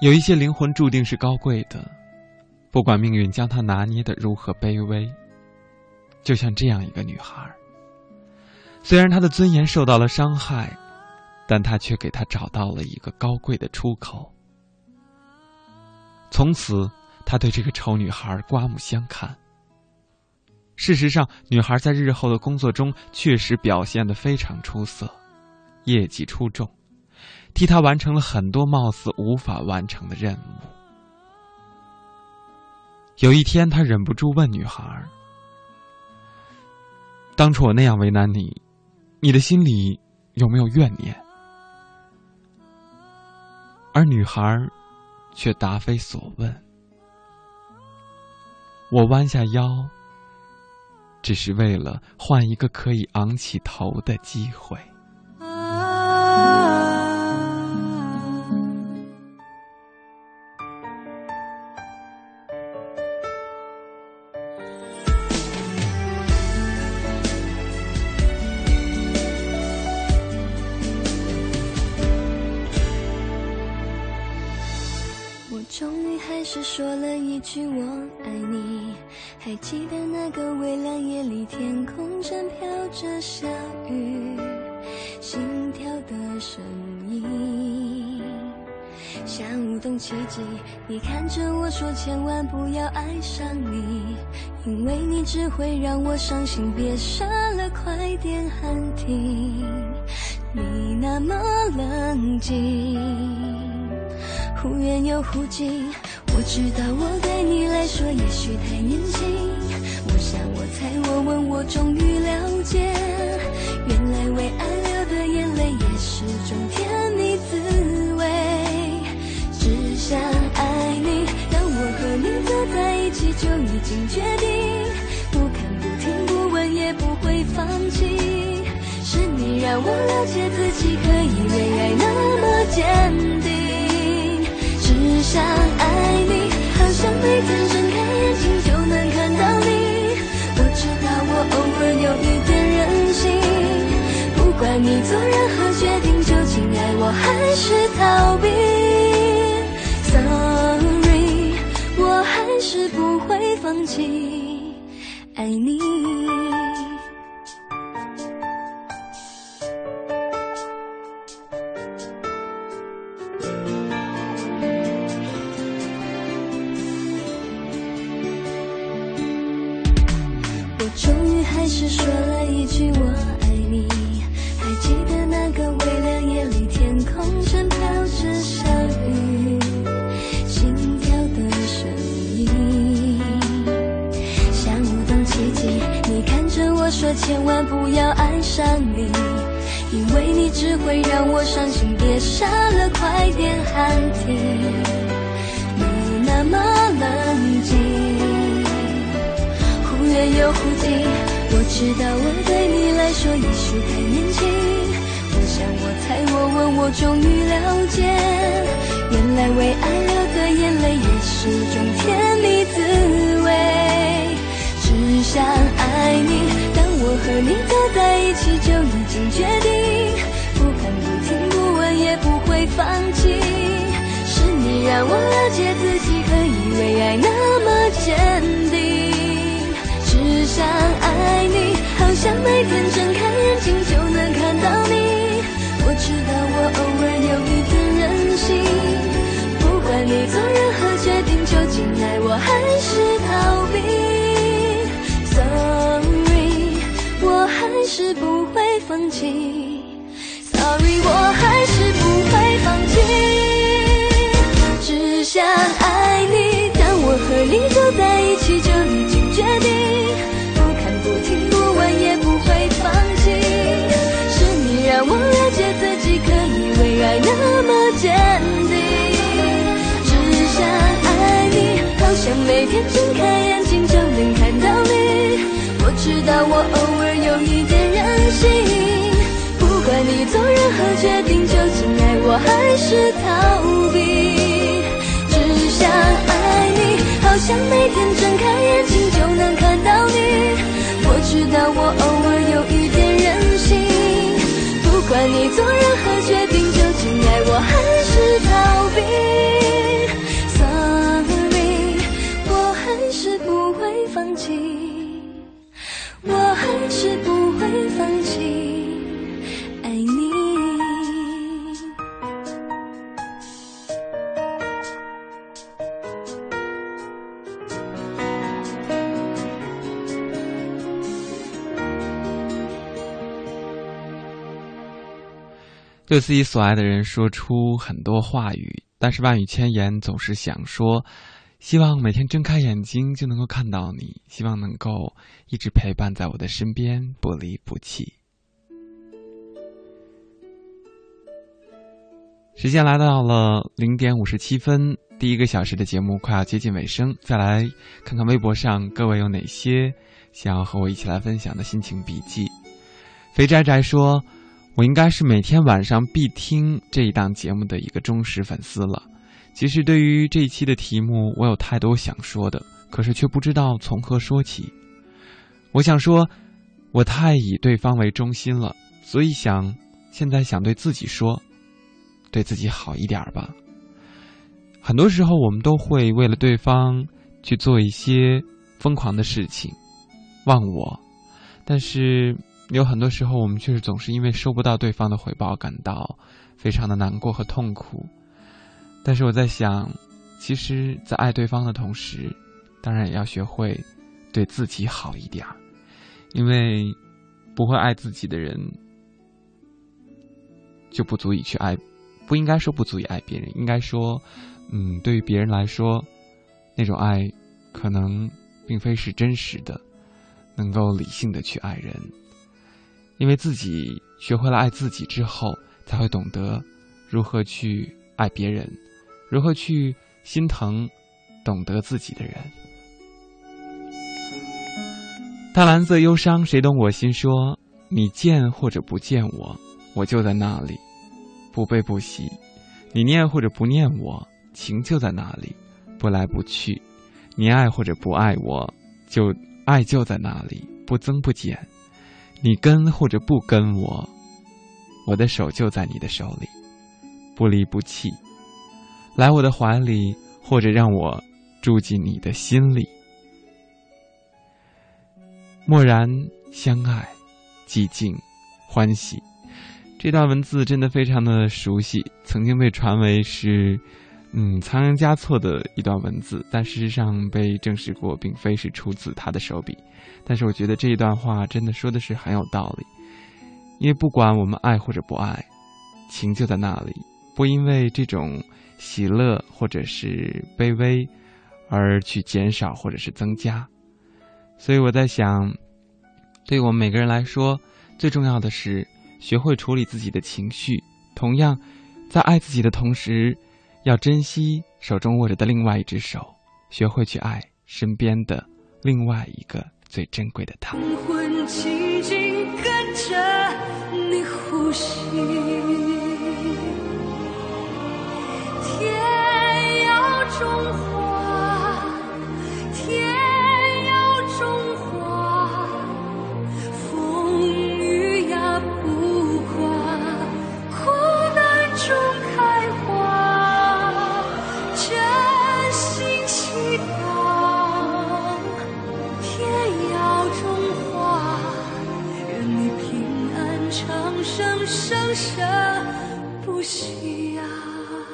有一些灵魂注定是高贵的，不管命运将它拿捏得如何卑微，就像这样一个女孩，虽然她的尊严受到了伤害，但他却给他找到了一个高贵的出口。从此，他对这个丑女孩刮目相看。事实上，女孩在日后的工作中确实表现得非常出色，业绩出众，替他完成了很多貌似无法完成的任务。有一天，他忍不住问女孩：“当初我那样为难你，你的心里有没有怨念？”而女孩却答非所问：“我弯下腰，只是为了换一个可以昂起头的机会。”说了一句我爱你。还记得那个微凉夜里，天空正飘着小雨，心跳的声音像舞动奇迹。你看着我说，千万不要爱上你，因为你只会让我伤心，别傻了，快点喊停，你那么冷静，忽远又忽近。我知道我对你来说也许太年轻，我想我猜我问我终于了解，原来为爱流的眼泪也是种甜蜜滋味。只想爱你，当我和你走在一起就已经决定，不看不听不问也不会放弃，是你让我了解自己可以为爱那么坚定。只想爱你，好像每天睁开眼睛就能看到你。我知道我偶尔有一点任性，不管你做任何决定，究竟爱我还是逃避 Sorry， 我还是不会放弃爱你。终于还是说了一句我爱你。还记得那个微凉夜里，天空正飘着小雨，心跳的声音像舞动奇迹。你看着我说，千万不要爱上你，因为你只会让我伤心，别傻了，快点喊停，你那么冷静，忽远又忽近。我知道我对你来说也许太年轻，我想我猜我问我终于了解，原来为爱流的眼泪也是种甜蜜滋味。只想爱你，当我和你走在一起就已经决定，不看不听不问也不会放弃，是你让我了解自己可以为爱那么坚定。只想爱你，好像每天睁开眼睛就能看到你。我知道我偶尔有一点任性，不管你做任何决定，究竟爱我还是逃避 Sorry， 我还是不会放弃 Sorry， 我还是不会放弃。只想爱你，当我和你走在一起就已经决定，那么坚定。只想爱你，好像每天睁开眼睛就能看到你。我知道我偶尔有一点任性，不管你做任何决定，究竟爱我还是逃避。只想爱你，好像每天睁开眼睛就能看到你。我知道我偶尔有一点任性，不管你做任何决定，究竟爱我还是逃避 Sorry， 我还是不会放弃，我还是不会放弃爱你。对自己所爱的人说出很多话语，但是万语千言总是想说，希望每天睁开眼睛就能够看到你，希望能够一直陪伴在我的身边，不离不弃。时间来到了零点五十七分，第一个小时的节目快要接近尾声，再来看看微博上各位有哪些想要和我一起来分享的心情笔记。肥宅宅说，我应该是每天晚上必听这一档节目的一个忠实粉丝了。其实对于这一期的题目，我有太多想说的，可是却不知道从何说起。我想说，我太以对方为中心了，所以想现在想对自己说，对自己好一点吧。很多时候我们都会为了对方去做一些疯狂的事情，忘我，但是有很多时候我们确实总是因为收不到对方的回报感到非常的难过和痛苦。但是我在想，其实在爱对方的同时，当然也要学会对自己好一点，因为不会爱自己的人就不足以去爱，不应该说不足以爱别人，应该说嗯，对于别人来说，那种爱可能并非是真实的，能够理性的去爱人。因为自己学会了爱自己之后，才会懂得如何去爱别人，如何去心疼懂得自己的人。淡蓝色忧伤，谁懂我心说，你见或者不见我，我就在那里，不悲不喜；你念或者不念我，情就在那里，不来不去；你爱或者不爱我，就爱就在那里，不增不减；你跟或者不跟我，我的手就在你的手里，不离不弃；来我的怀里，或者让我住进你的心里。默然相爱，寂静欢喜。这段文字真的非常的熟悉，曾经被传为是嗯仓央嘉措的一段文字，但事实上被证实过并非是出自他的手笔。但是我觉得这一段话真的说的是很有道理，因为不管我们爱或者不爱，情就在那里，不因为这种喜乐或者是卑微而去减少或者是增加。所以我在想，对我们每个人来说，最重要的是学会处理自己的情绪，同样在爱自己的同时，要珍惜手中握着的另外一只手，学会去爱身边的另外一个最珍贵的他。灵魂奇迹跟着你呼吸，天要中华，天要中华，风雨呀不挂，苦难中开花，真心祈祷，天要中华，愿你平安长生，生生不息呀、啊。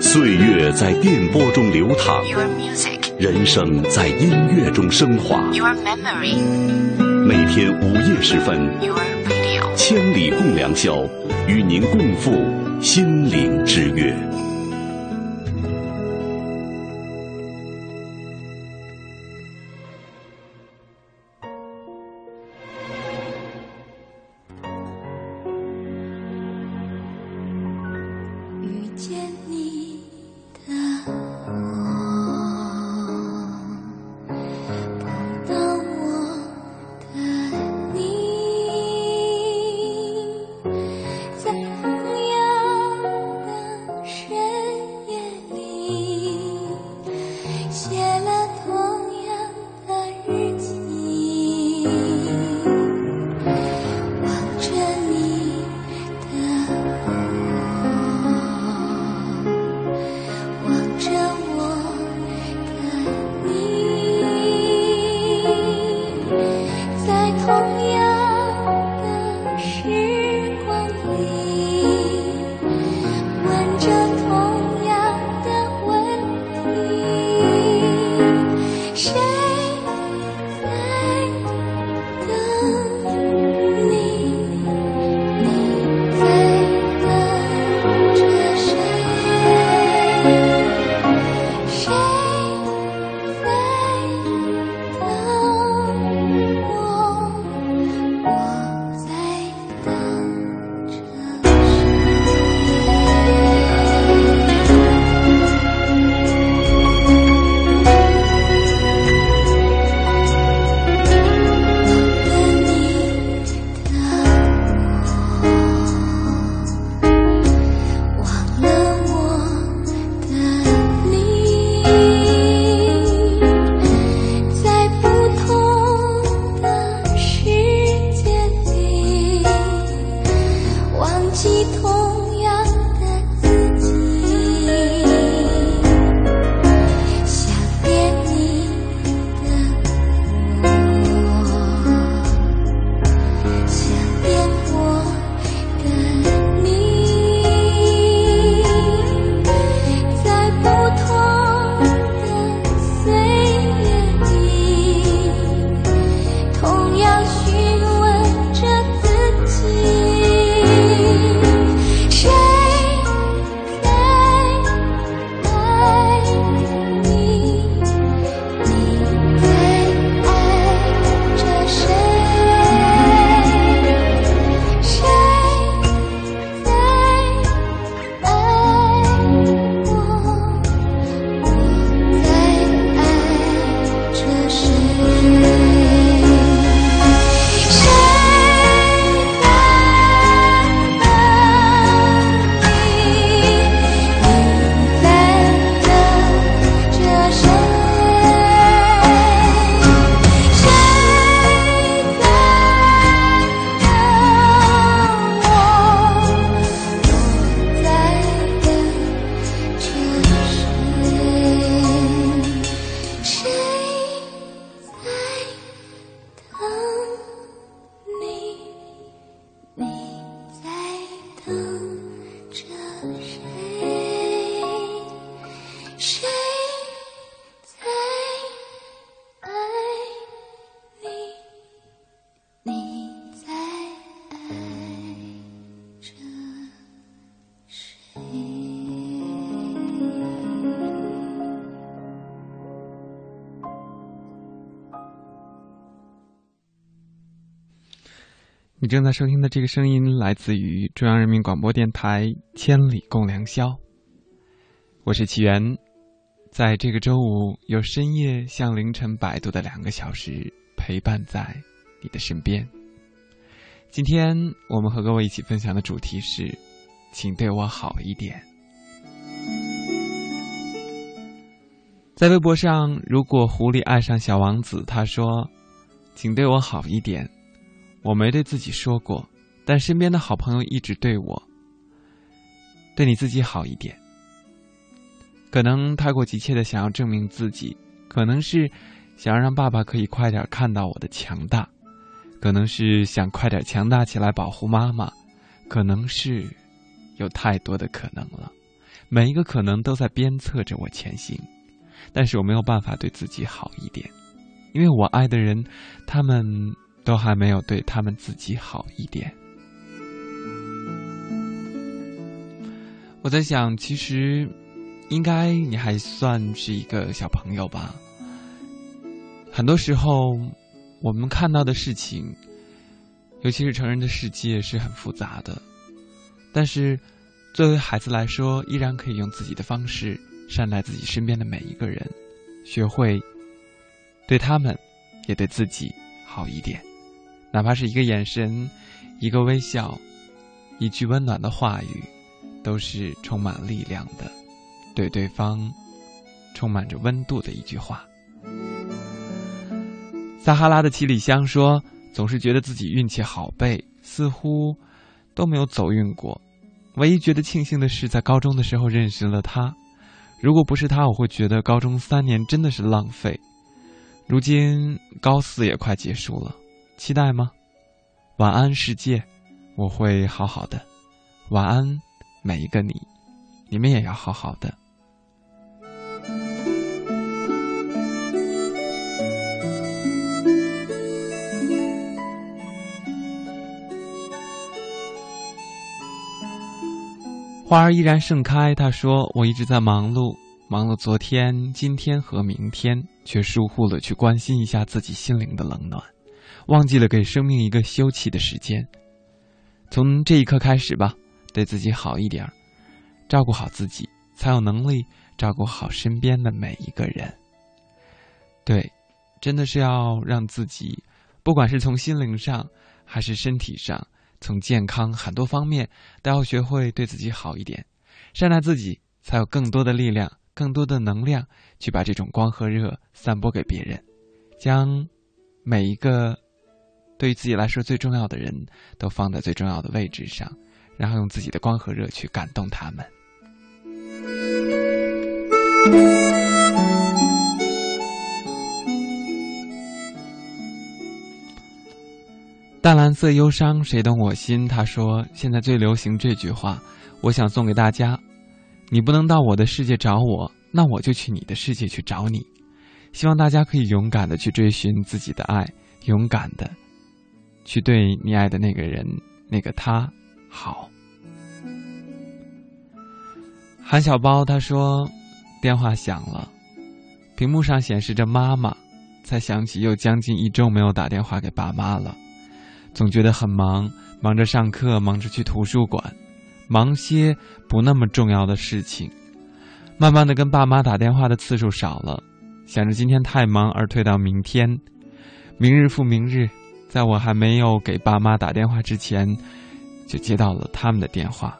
岁月在电波中流淌， Your music. 人生在音乐中升华。 Your memory. 每天午夜时分， Your radio. 千里共良宵，与您共赴心灵之约。你正在收听的这个声音来自于中央人民广播电台《千里共良宵》，我是齐源，在这个周五由深夜向凌晨摆渡的两个小时陪伴在你的身边。今天我们和各位一起分享的主题是请对我好一点。在微博上，如果狐狸爱上小王子，他说请对我好一点，我没对自己说过，但身边的好朋友一直对我，对你自己好一点。可能太过急切的想要证明自己，可能是想要让爸爸可以快点看到我的强大，可能是想快点强大起来保护妈妈，可能是有太多的可能了，每一个可能都在鞭策着我前行，但是我没有办法对自己好一点，因为我爱的人，他们都还没有对他们自己好一点。我在想，其实应该你还算是一个小朋友吧。很多时候我们看到的事情，尤其是成人的世界是很复杂的，但是作为孩子来说，依然可以用自己的方式善待自己身边的每一个人，学会对他们也对自己好一点。哪怕是一个眼神，一个微笑，一句温暖的话语，都是充满力量的，对对方充满着温度的一句话。撒哈拉的七里香说，总是觉得自己运气好背，似乎都没有走运过，唯一觉得庆幸的是在高中的时候认识了他，如果不是他，我会觉得高中三年真的是浪费。如今高四也快结束了，期待吗？晚安世界，我会好好的。晚安每一个你，你们也要好好的。花儿依然盛开，他说，我一直在忙碌，忙了昨天、今天和明天，却疏忽了去关心一下自己心灵的冷暖，忘记了给生命一个休憩的时间。从这一刻开始吧，对自己好一点，照顾好自己，才有能力照顾好身边的每一个人。对，真的是要让自己，不管是从心灵上还是身体上，从健康很多方面，都要学会对自己好一点，善待自己，才有更多的力量，更多的能量去把这种光和热散播给别人，将每一个对于自己来说最重要的人都放在最重要的位置上，然后用自己的光和热去感动他们。淡蓝色忧伤，谁懂我心，他说，现在最流行这句话，我想送给大家，你不能到我的世界找我，那我就去你的世界去找你。希望大家可以勇敢的去追寻自己的爱，勇敢的去对你爱的那个人，那个他好。韩小包他说，电话响了，屏幕上显示着妈妈，才想起又将近一周没有打电话给爸妈了，总觉得很忙，忙着上课，忙着去图书馆，忙些不那么重要的事情，慢慢的跟爸妈打电话的次数少了，想着今天太忙而推到明天，明日复明日，在我还没有给爸妈打电话之前，就接到了他们的电话。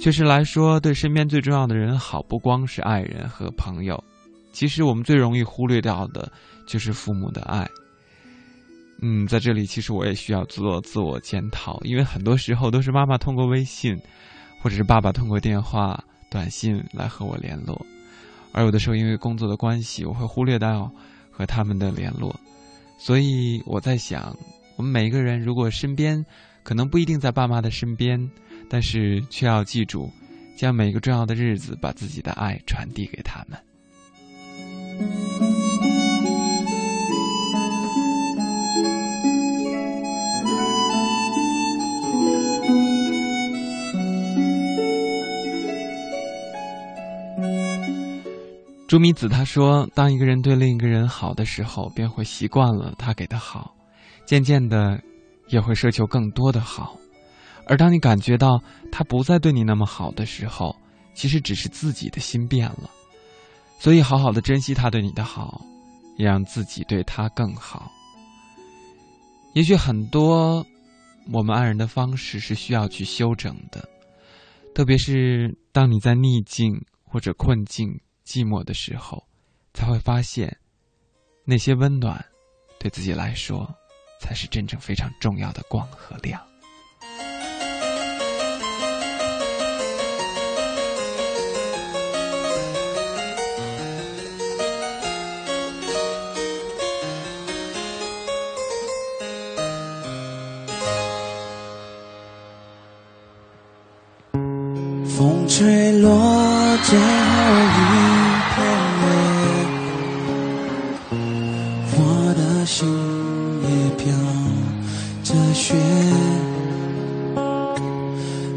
确实来说，对身边最重要的人好，不光是爱人和朋友，其实我们最容易忽略掉的就是父母的爱。嗯，在这里其实我也需要做自我检讨，因为很多时候都是妈妈通过微信或者是爸爸通过电话短信来和我联络，而有的时候因为工作的关系，我会忽略到和他们的联络。所以我在想，我们每一个人如果身边可能不一定在爸妈的身边，但是却要记住，将每一个重要的日子把自己的爱传递给他们。朱米子他说，当一个人对另一个人好的时候，便会习惯了他给的好，渐渐的也会奢求更多的好。而当你感觉到他不再对你那么好的时候，其实只是自己的心变了。所以好好的珍惜他对你的好，也让自己对他更好。也许很多我们爱人的方式是需要去修整的，特别是当你在逆境或者困境寂寞的时候，才会发现那些温暖对自己来说才是真正非常重要的光和亮。风吹落最后一片叶，我的心也飘着雪，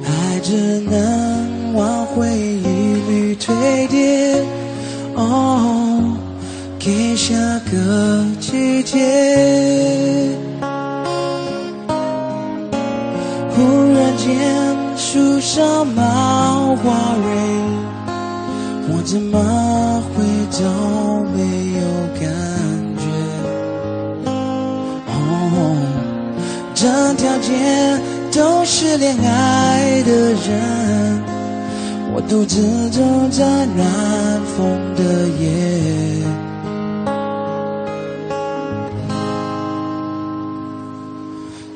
爱只能往回一缕堆叠，哦，给下个季节。忽然间树上冒花蕊，我怎么会都没有感觉，哦，整条街都是恋爱的人，我独自走在暖风的夜，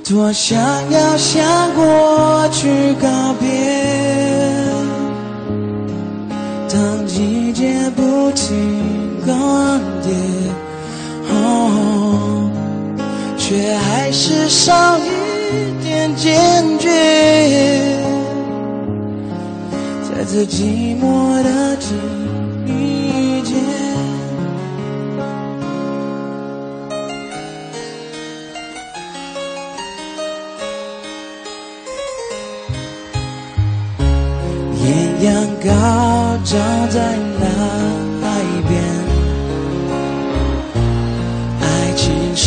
多想要向过去告别，当季节不停更迭，哦，却还是少一点坚决，在这寂寞的季节。艳阳高照在那海边，爱情盛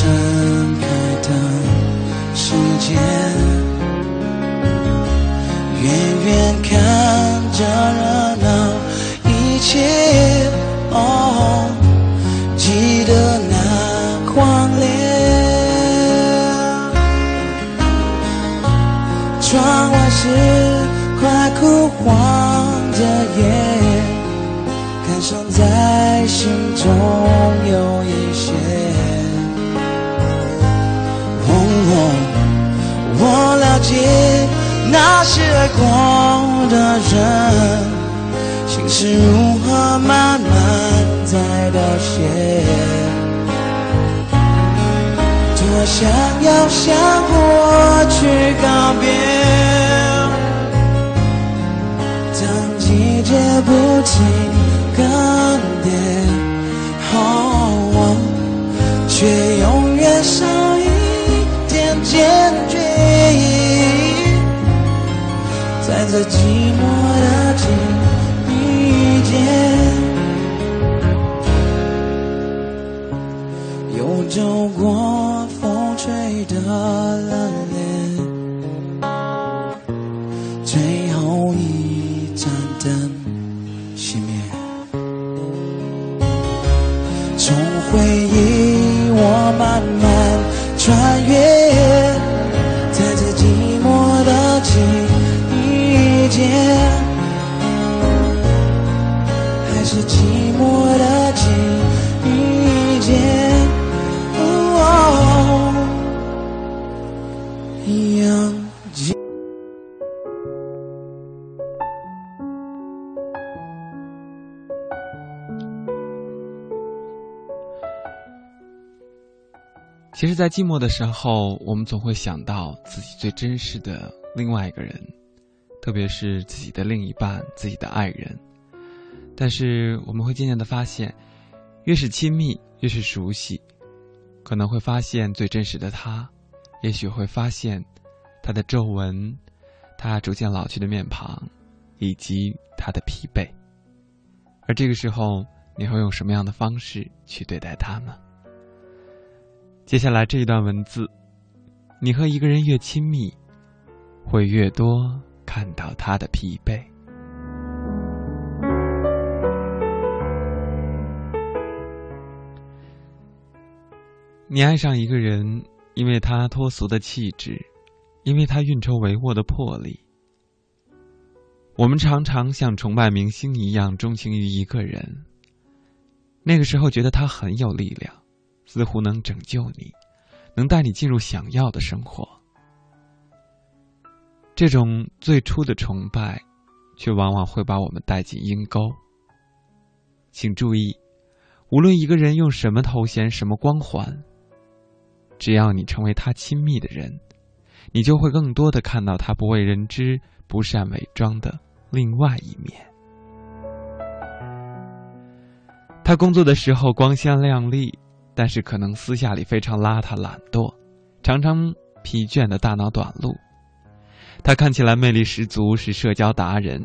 开的世界，远远看着热闹一切，哦，记得那黄连，窗外是快枯黄的夜，感伤在心中有一些，哦，哦，我了解那些爱过的人，心是如何慢慢在凋谢，多想要向过去告别，季节不停更迭，哦，却永远少一点坚决，在这寂寞的季节，游走过风吹的冷冽，最后一盏灯熄灭，从回忆我慢慢穿越，在这寂寞的季节，还是寂寞的季节，哦，一样。其实在寂寞的时候，我们总会想到自己最真实的另外一个人，特别是自己的另一半，自己的爱人。但是我们会渐渐地发现，越是亲密越是熟悉，可能会发现最真实的他，也许会发现他的皱纹，他逐渐老去的面庞，以及他的疲惫。而这个时候，你会用什么样的方式去对待他呢？接下来这一段文字你和一个人越亲密，会越多看到他的疲惫。你爱上一个人，因为他脱俗的气质，因为他运筹帷幄的魄力。我们常常像崇拜明星一样钟情于一个人，那个时候觉得他很有力量，似乎能拯救你，能带你进入想要的生活。这种最初的崇拜，却往往会把我们带进阴沟。请注意，无论一个人用什么头衔、什么光环，只要你成为他亲密的人，你就会更多的看到他不为人知、不善伪装的另外一面。他工作的时候光鲜亮丽，但是可能私下里非常邋遢懒惰，常常疲倦的大脑短路。他看起来魅力十足，是社交达人，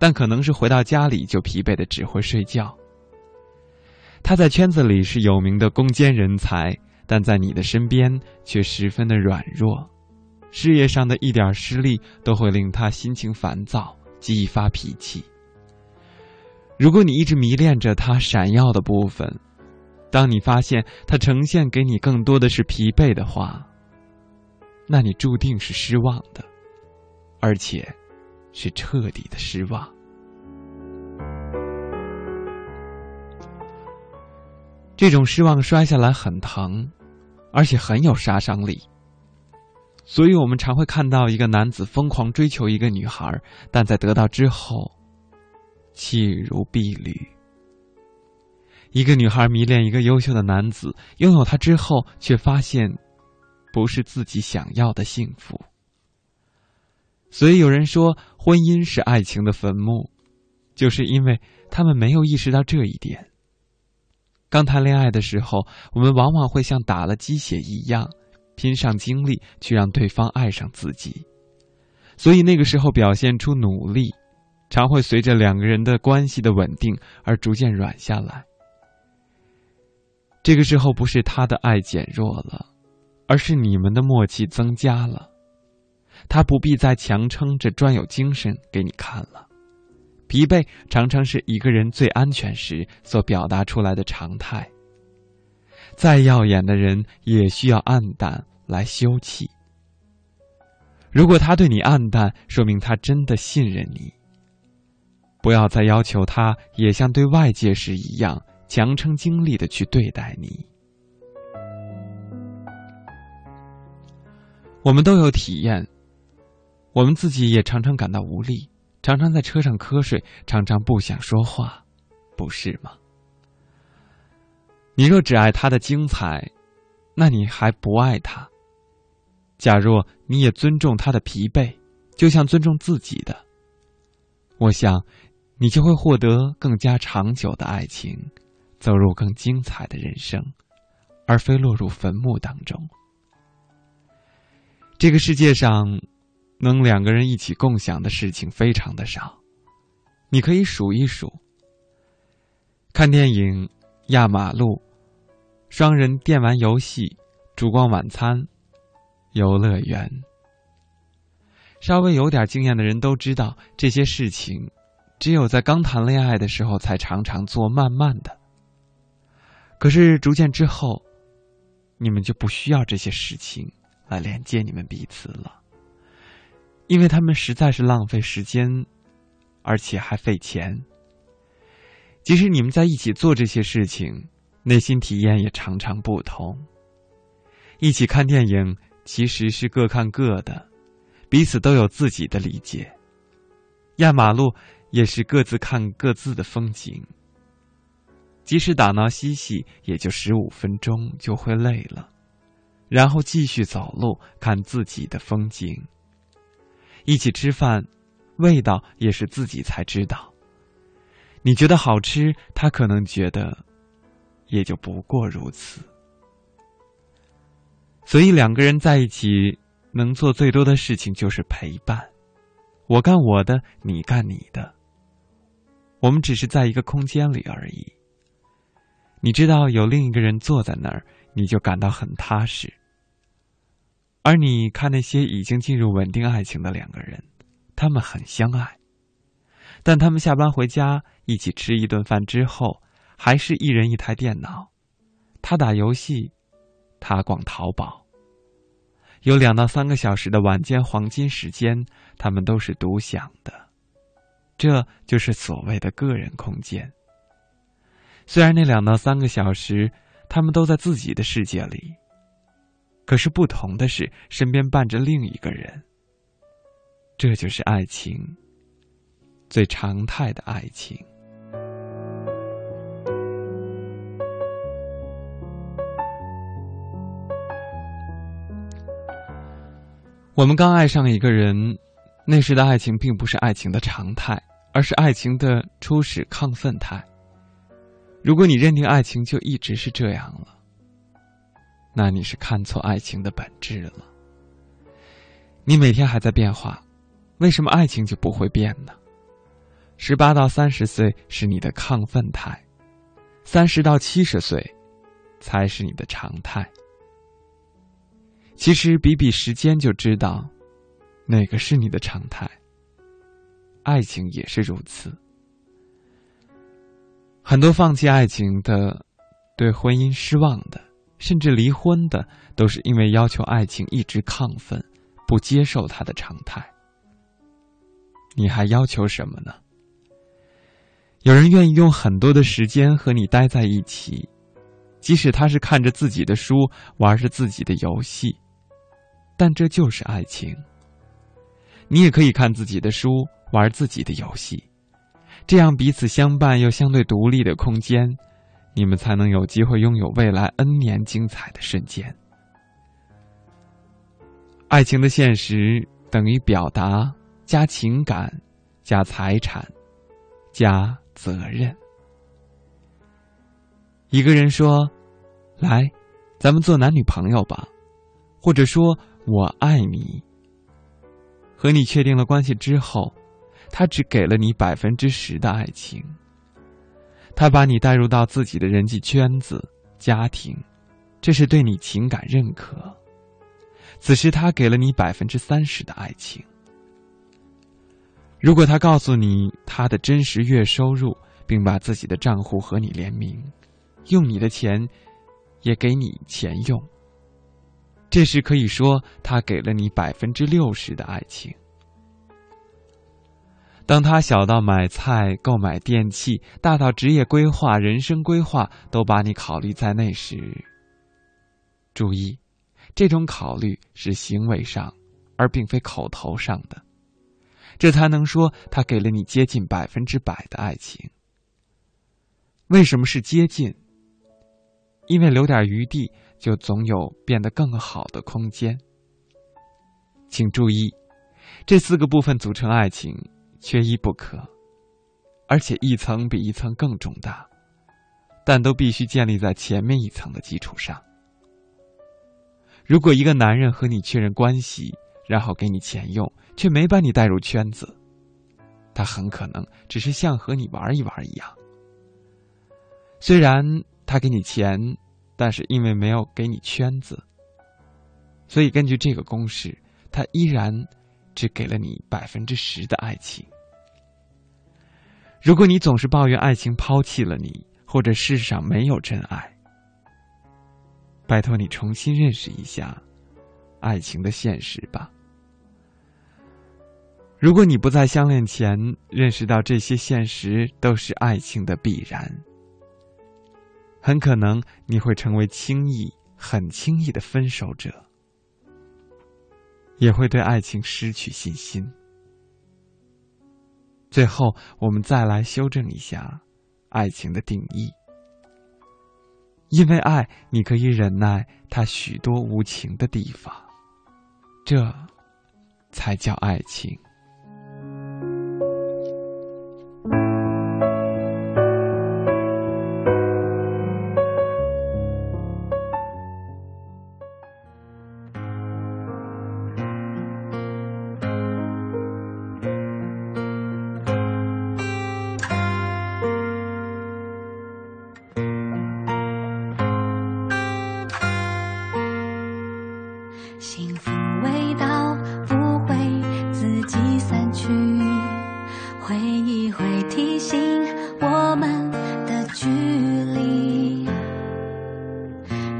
但可能是回到家里就疲惫的只会睡觉。他在圈子里是有名的攻坚人才，但在你的身边却十分的软弱，事业上的一点失利都会令他心情烦躁，极易发脾气。如果你一直迷恋着他闪耀的部分，当你发现他呈现给你更多的是疲惫的话，那你注定是失望的，而且是彻底的失望。这种失望摔下来很疼，而且很有杀伤力。所以我们常会看到一个男子疯狂追求一个女孩，但在得到之后弃如敝履。一个女孩迷恋一个优秀的男子，拥有他之后却发现不是自己想要的幸福。所以有人说，婚姻是爱情的坟墓，就是因为他们没有意识到这一点。刚谈恋爱的时候，我们往往会像打了鸡血一样，拼上精力去让对方爱上自己。所以那个时候表现出努力，常会随着两个人的关系的稳定而逐渐软下来。这个时候不是他的爱减弱了，而是你们的默契增加了。他不必再强撑着专有精神给你看了。疲惫常常是一个人最安全时所表达出来的常态。再耀眼的人也需要暗淡来休憩。如果他对你暗淡，说明他真的信任你。不要再要求他也像对外界时一样强撑精力的去对待你。我们都有体验，我们自己也常常感到无力，常常在车上瞌睡，常常不想说话，不是吗？你若只爱他的精彩，那你还不爱他。假若你也尊重他的疲惫，就像尊重自己的，我想你就会获得更加长久的爱情，走入更精彩的人生，而非落入坟墓当中。这个世界上能两个人一起共享的事情非常的少，你可以数一数。看电影、压马路、双人电玩游戏、烛光晚餐、游乐园。稍微有点经验的人都知道，这些事情只有在刚谈恋爱的时候才常常做，慢慢的。可是逐渐之后，你们就不需要这些事情来连接你们彼此了。因为他们实在是浪费时间，而且还费钱。即使你们在一起做这些事情，内心体验也常常不同。一起看电影其实是各看各的，彼此都有自己的理解。压马路也是各自看各自的风景。即使打闹嬉戏，也就十五分钟就会累了，然后继续走路看自己的风景。一起吃饭，味道也是自己才知道。你觉得好吃，他可能觉得也就不过如此。所以两个人在一起能做最多的事情就是陪伴。我干我的，你干你的。我们只是在一个空间里而已。你知道有另一个人坐在那儿，你就感到很踏实。而你看那些已经进入稳定爱情的两个人，他们很相爱，但他们下班回家一起吃一顿饭之后，还是一人一台电脑，他打游戏，他逛淘宝。有两到三个小时的晚间黄金时间，他们都是独享的，这就是所谓的个人空间。虽然那两到三个小时，他们都在自己的世界里，可是不同的是，身边伴着另一个人。这就是爱情，最常态的爱情。我们刚爱上一个人，那时的爱情并不是爱情的常态，而是爱情的初始亢奋态。如果你认定爱情就一直是这样了，那你是看错爱情的本质了。你每天还在变化，为什么爱情就不会变呢？十八到三十岁是你的亢奋态，三十到七十岁才是你的常态。其实比比时间就知道，哪个是你的常态。爱情也是如此。很多放弃爱情的，对婚姻失望的，甚至离婚的，都是因为要求爱情一直亢奋，不接受它的常态。你还要求什么呢？有人愿意用很多的时间和你待在一起，即使他是看着自己的书，玩着自己的游戏，但这就是爱情。你也可以看自己的书，玩自己的游戏，这样彼此相伴又相对独立的空间，你们才能有机会拥有未来 N 年精彩的瞬间。爱情的现实等于表达加情感加财产加责任。一个人说，来，咱们做男女朋友吧，或者说我爱你。和你确定了关系之后，他只给了你百分之十的爱情。他把你带入到自己的人际圈子、家庭，这是对你情感认可。此时他给了你百分之三十的爱情。如果他告诉你他的真实月收入，并把自己的账户和你联名，用你的钱，也给你钱用，这时可以说他给了你百分之六十的爱情。当他小到买菜、购买电器，大到职业规划、人生规划，都把你考虑在内时，注意，这种考虑是行为上，而并非口头上的，这才能说他给了你接近百分之百的爱情。为什么是接近？因为留点余地，就总有变得更好的空间。请注意，这四个部分组成爱情，缺一不可，而且一层比一层更重大，但都必须建立在前面一层的基础上。如果一个男人和你确认关系，然后给你钱用，却没把你带入圈子，他很可能只是像和你玩一玩一样。虽然他给你钱，但是因为没有给你圈子，所以根据这个公式，他依然只给了你百分之十的爱情。如果你总是抱怨爱情抛弃了你，或者世上没有真爱，拜托你重新认识一下爱情的现实吧。如果你不在相恋前认识到这些现实都是爱情的必然，很可能你会成为轻易、很轻易的分手者，也会对爱情失去信心。最后，我们再来修正一下爱情的定义。因为爱，你可以忍耐它许多无情的地方，这才叫爱情。幸福近我们的距离。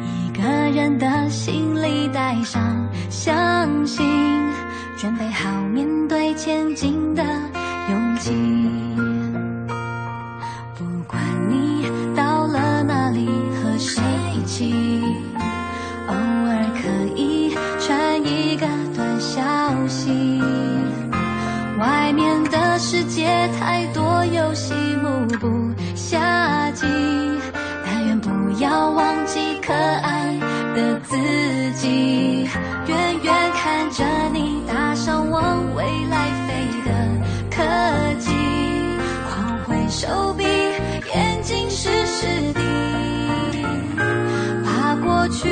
一个人的行李带上相信，准备好面对前进的勇气。不管你到了哪里和谁一起，偶尔可以传一个短消息。外面的世界太多游戏，目不暇接，但愿不要忘记可爱的自己。远远看着你搭上往未来飞的科技，狂挥手臂，眼睛湿湿地，把过去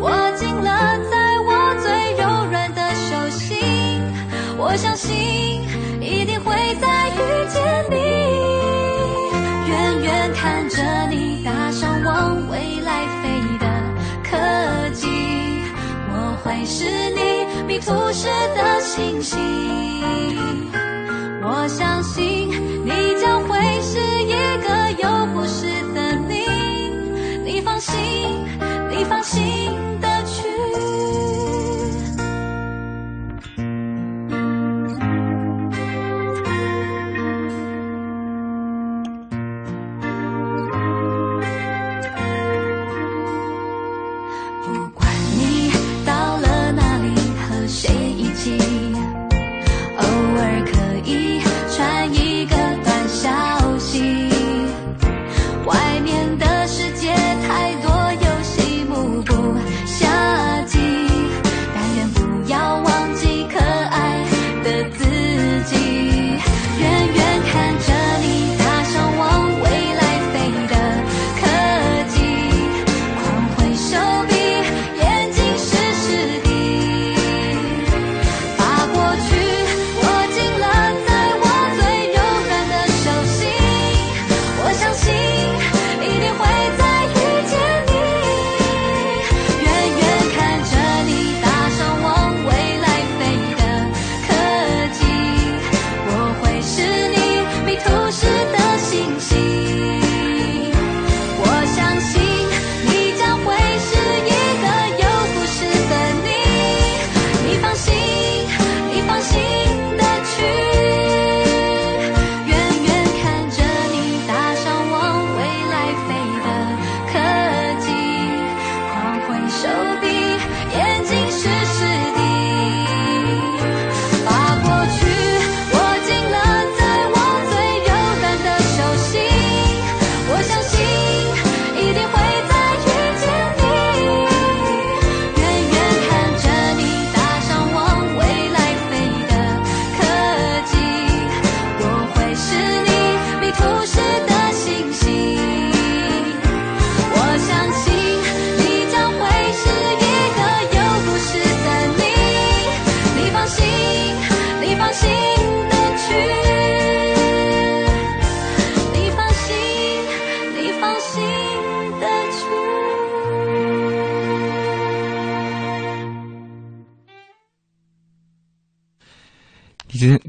握紧了在我最柔软的手心。我相信一定会再遇见你，远远看着你搭上往未来飞的科技，我会是你迷途时的星星。我相信你将会是一个有故事的你，你放心，你放心的去。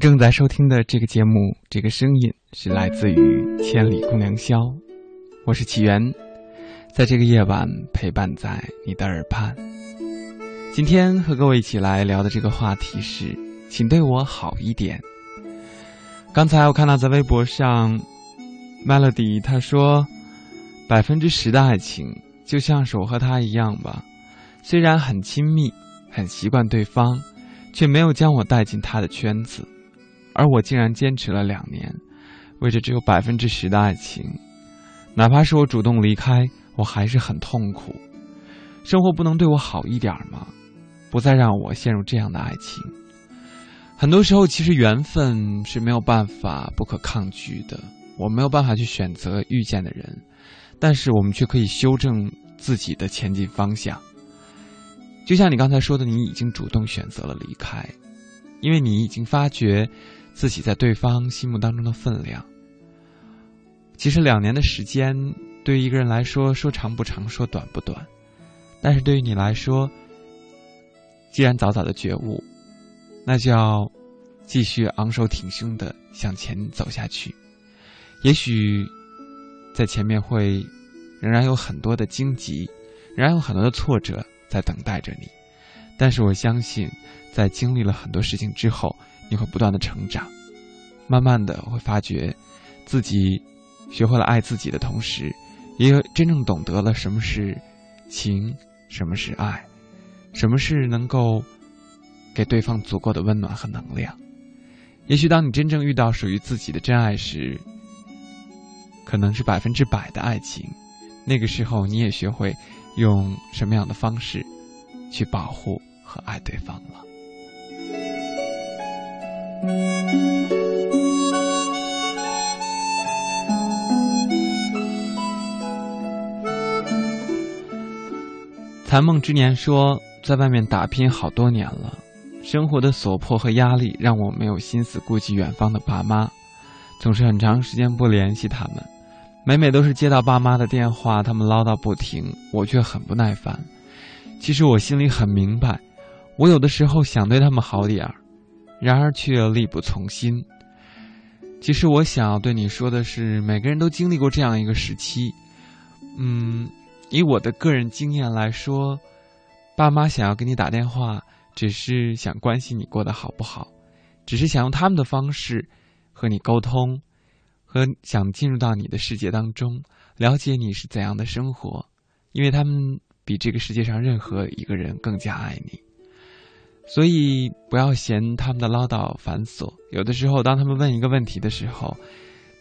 正在收听的这个节目，这个声音是来自于千里共良宵，我是启源，在这个夜晚陪伴在你的耳畔。今天和各位一起来聊的这个话题是，请对我好一点。刚才我看到在微博上 Melody 她说，百分之十的爱情就像是我和她一样吧，虽然很亲密，很习惯对方，却没有将我带进她的圈子，而我竟然坚持了两年，为这只有百分之十的爱情，哪怕是我主动离开，我还是很痛苦。生活不能对我好一点吗？不再让我陷入这样的爱情。很多时候，其实缘分是没有办法不可抗拒的，我没有办法去选择遇见的人，但是我们却可以修正自己的前进方向。就像你刚才说的，你已经主动选择了离开，因为你已经发觉自己在对方心目当中的分量。其实两年的时间对于一个人来说，说长不长，说短不短，但是对于你来说，既然早早的觉悟，那就要继续昂首挺胸的向前走下去。也许在前面会仍然有很多的荆棘，仍然有很多的挫折在等待着你，但是我相信在经历了很多事情之后，你会不断的成长，慢慢的会发觉自己学会了爱自己的同时，也真正懂得了什么是情，什么是爱，什么是能够给对方足够的温暖和能量。也许当你真正遇到属于自己的真爱时，可能是百分之百的爱情，那个时候你也学会用什么样的方式去保护和爱对方了。残梦之年说，在外面打拼好多年了，生活的所迫和压力让我没有心思顾及远方的爸妈，总是很长时间不联系他们。每每都是接到爸妈的电话，他们唠叨不停，我却很不耐烦。其实我心里很明白，我有的时候想对他们好点儿，然而却力不从心。其实我想要对你说的是，每个人都经历过这样一个时期。嗯，以我的个人经验来说，爸妈想要给你打电话，只是想关心你过得好不好，只是想用他们的方式和你沟通，和想进入到你的世界当中，了解你是怎样的生活，因为他们比这个世界上任何一个人更加爱你。所以不要嫌他们的唠叨繁琐，有的时候当他们问一个问题的时候，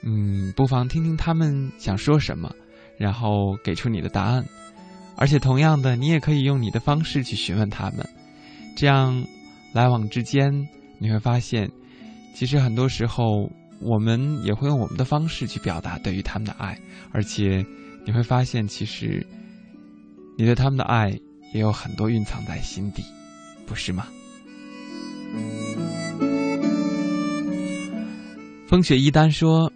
嗯，不妨听听他们想说什么，然后给出你的答案。而且同样的，你也可以用你的方式去询问他们，这样来往之间，你会发现其实很多时候我们也会用我们的方式去表达对于他们的爱，而且你会发现其实你对他们的爱也有很多蕴藏在心底，不是吗？风雪一丹说，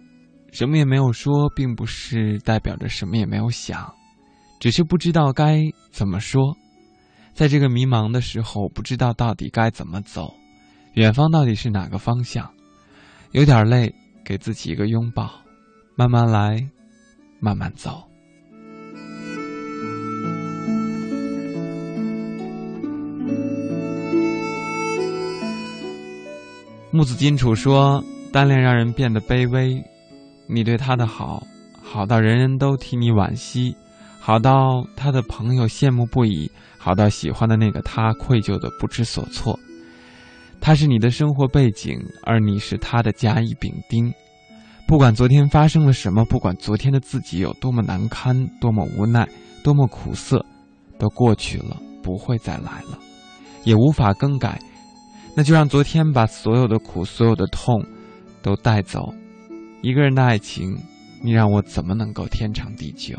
什么也没有说并不是代表着什么也没有想，只是不知道该怎么说。在这个迷茫的时候，不知道到底该怎么走，远方到底是哪个方向，有点累，给自己一个拥抱，慢慢来，慢慢走。木子金楚说，单恋让人变得卑微，你对他的好，好到人人都替你惋惜，好到他的朋友羡慕不已，好到喜欢的那个他愧疚的不知所措。他是你的生活背景，而你是他的甲乙丙丁。不管昨天发生了什么，不管昨天的自己有多么难堪，多么无奈，多么苦涩，都过去了，不会再来了，也无法更改。那就让昨天把所有的苦，所有的痛都带走。一个人的爱情，你让我怎么能够天长地久？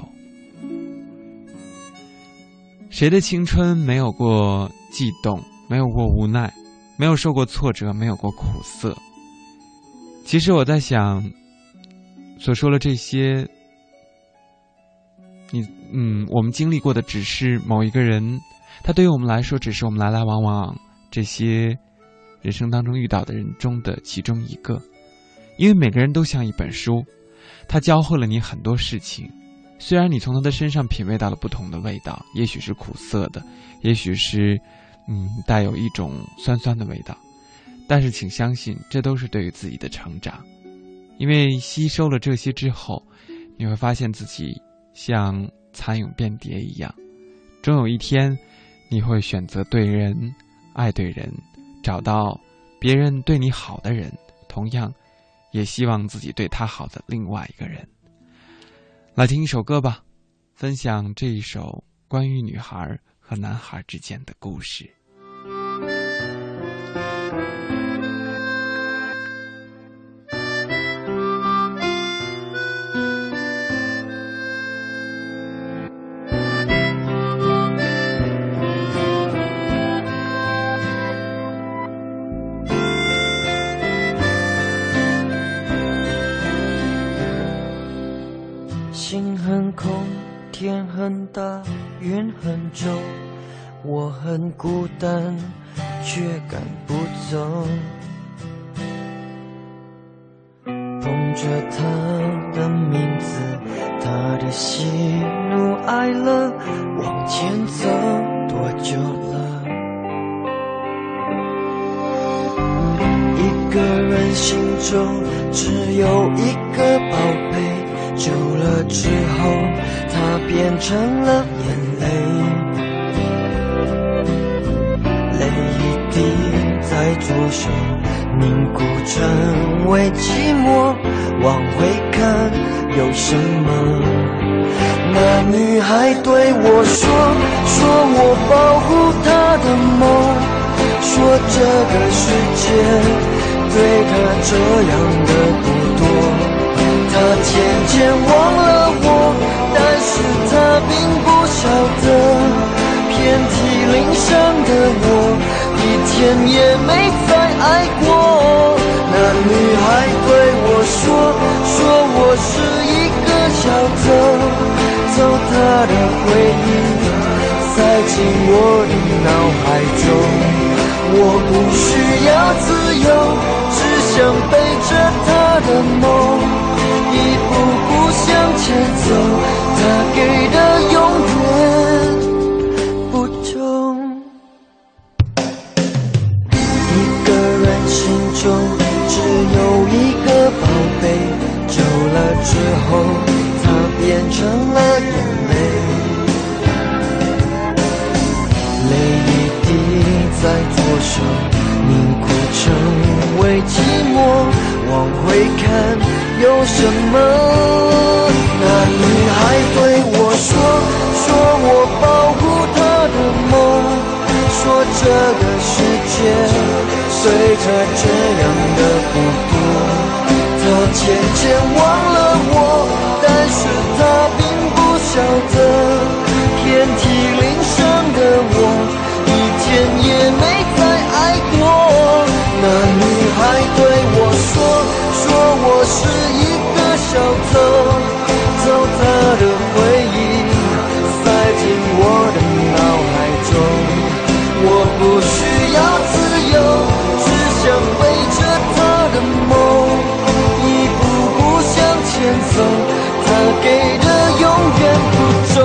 谁的青春没有过悸动，没有过无奈，没有受过挫折，没有过苦涩？其实我在想，所说了这些，你嗯，我们经历过的只是某一个人，他对于我们来说，只是我们来来往往这些人生当中遇到的人中的其中一个。因为每个人都像一本书，他教会了你很多事情，虽然你从他的身上品味到了不同的味道，也许是苦涩的，也许是嗯，带有一种酸酸的味道，但是请相信，这都是对于自己的成长。因为吸收了这些之后，你会发现自己像蚕蛹变蝶一样，终有一天你会选择对人，爱对人，找到别人对你好的人，同样也希望自己对他好的另外一个人。来听一首歌吧，分享这一首关于女孩和男孩之间的故事。很孤单，却赶不走。捧着他的名字，他的喜怒哀乐，往前走多久了？一个人心中只有一个宝贝，久了之后，它变成了眼泪，泪一滴在左手。 凝固成为寂寞，往回看有什么？那女孩对我说，说我保护她的梦，说这个世界对她这样的不多。她渐渐忘了我，但是她并不晓得，遍体鳞伤的我，一天也没再爱过。 女孩对我说：“说我是一个小偷，偷她的回忆，塞进我的脑海中。我不需要自由，只想背着她的梦，一步步向前走。她给的永远。” 之后，它变成了眼泪，泪一滴在左手凝固成为寂寞。往回看有什么？那女孩对我说，说我保护她的梦，说这个世界随着这样的不多。 她渐渐忘了我，但是她并不晓得，遍体鳞伤的我，一天也没再爱过。那女孩对我说，说我是一个小偷，偷她的回忆，塞进我的脑海中。我不需要自由，只想背着她的梦。 走，他给的永远不重。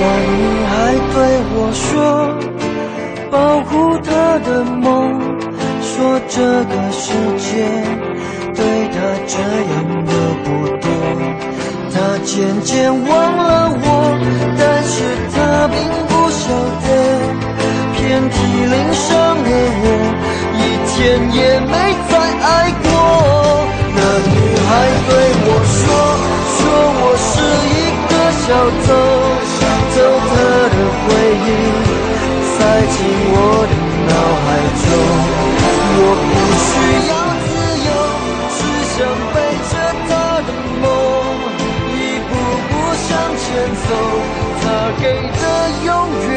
那女孩对我说，保护她的梦，说这个世界对她这样的不多。她渐渐忘了我，但是她并不。 晓得，遍体鳞伤的我，一天也没再爱过。那女孩对我说，说我是一个小偷，偷她的回忆，塞进我的脑海中。我不需要自由，只想背着她的梦，一步步向前走。 他给的永远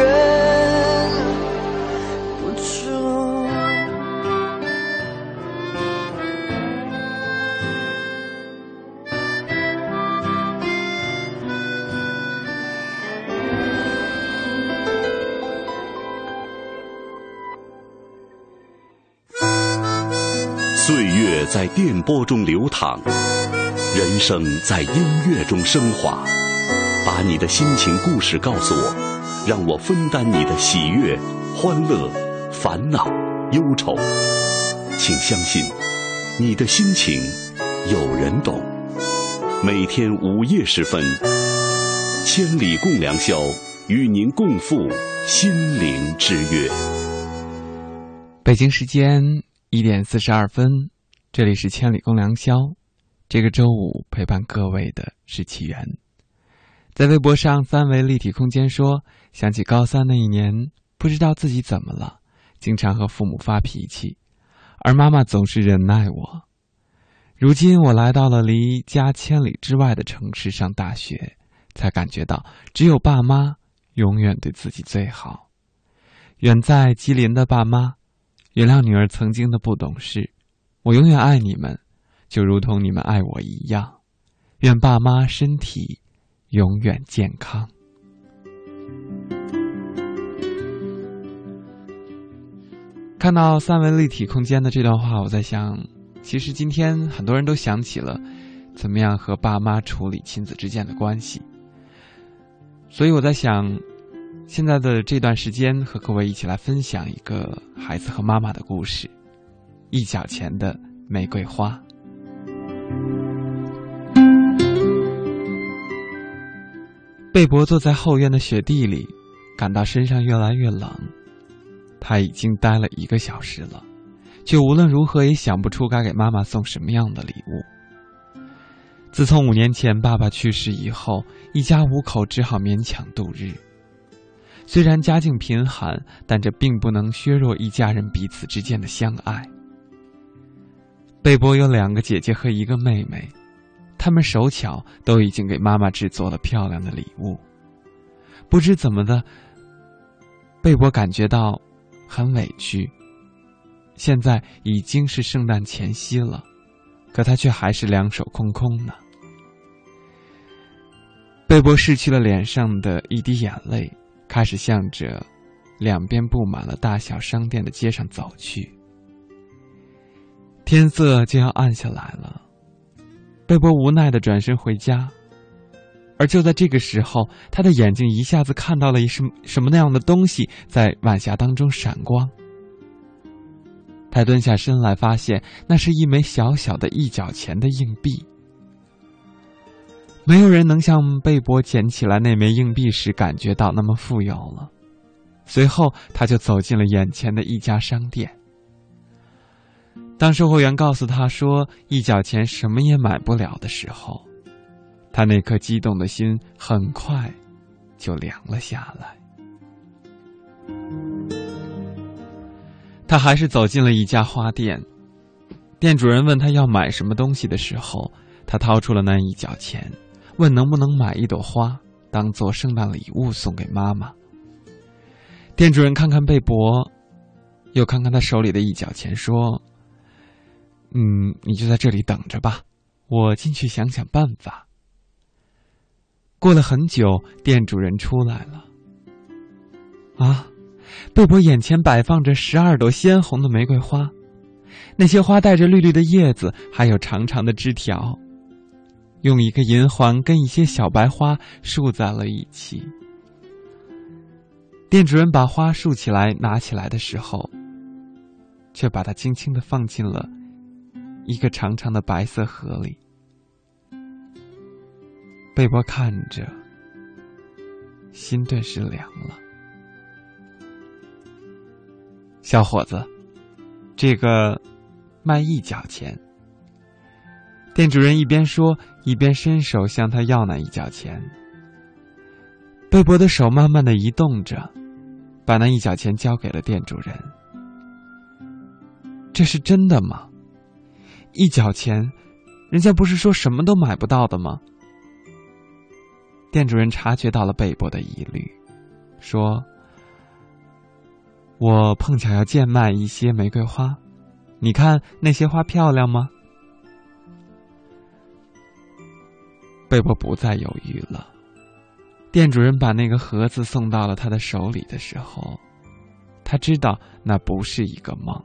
不重。岁月在电波中流淌，人生在音乐中升华。 把你的心情故事告诉我，让我分担你的喜悦、欢乐、烦恼、忧愁。请相信，你的心情有人懂。每天午夜时分，千里共良宵，与您共赴心灵之约。北京时间一点四十二分，这里是千里共良宵。这个周五陪伴各位的是起源。 在微博上，三维立体空间说：“想起高三那一年，不知道自己怎么了，经常和父母发脾气，而妈妈总是忍耐我。如今我来到了离家千里之外的城市上大学，才感觉到只有爸妈永远对自己最好。远在吉林的爸妈，原谅女儿曾经的不懂事，我永远爱你们，就如同你们爱我一样。愿爸妈身体。” 永远健康。看到三维立体空间的这段话，我在想，其实今天很多人都想起了怎么样和爸妈处理亲子之间的关系。所以我在想，现在的这段时间和各位一起来分享一个孩子和妈妈的故事，一角钱的玫瑰花。贝博坐在后院的雪地里，感到身上越来越冷。他已经待了一个小时了，却无论如何也想不出该给妈妈送什么样的礼物。自从五年前爸爸去世以后，一家五口只好勉强度日。虽然家境贫寒，但这并不能削弱一家人彼此之间的相爱。贝博有两个姐姐和一个妹妹，她们手巧，都已经给妈妈制作了漂亮的礼物。不知怎么的，贝博感觉到很委屈。现在已经是圣诞前夕了，可他却还是两手空空呢。贝博拭去了脸上的一滴眼泪，开始向着两边布满了大小商店的街上走去。天色就要暗下来了，贝博无奈地转身回家。而就在这个时候，他的眼睛一下子看到了一什么什么那样的东西在晚霞当中闪光。他蹲下身来，发现那是一枚小小的一角钱的硬币。没有人能像贝博捡起来那枚硬币时感觉到那么富有了。随后他就走进了眼前的一家商店。当售货员告诉他说一角钱什么也买不了的时候，他那颗激动的心很快就凉了下来。他还是走进了一家花店，店主人问他要买什么东西的时候，他掏出了那一角钱，问能不能买一朵花当做圣诞礼物送给妈妈。店主人看看贝博，又看看他手里的一角钱，说：嗯，你就在这里等着吧，我进去想想办法。过了很久，店主人出来了。啊，贝博眼前摆放着十二朵鲜红的玫瑰花，那些花带着绿绿的叶子，还有长长的枝条，用一个银环跟一些小白花束在了一起。店主人把花束起来拿起来的时候，却把它轻轻地放进了一个长长的白色盒里。贝博看着，心顿时凉了。小伙子，这个卖一角钱。店主人一边说，一边伸手向他要那一角钱。贝博的手慢慢的移动着，把那一角钱交给了店主人。这是真的吗？一角钱，人家不是说什么都买不到的吗？店主人察觉到了贝博的疑虑，说：我碰巧要贱卖一些玫瑰花，你看那些花漂亮吗？贝博不再犹豫了。店主人把那个盒子送到了他的手里的时候，他知道那不是一个梦。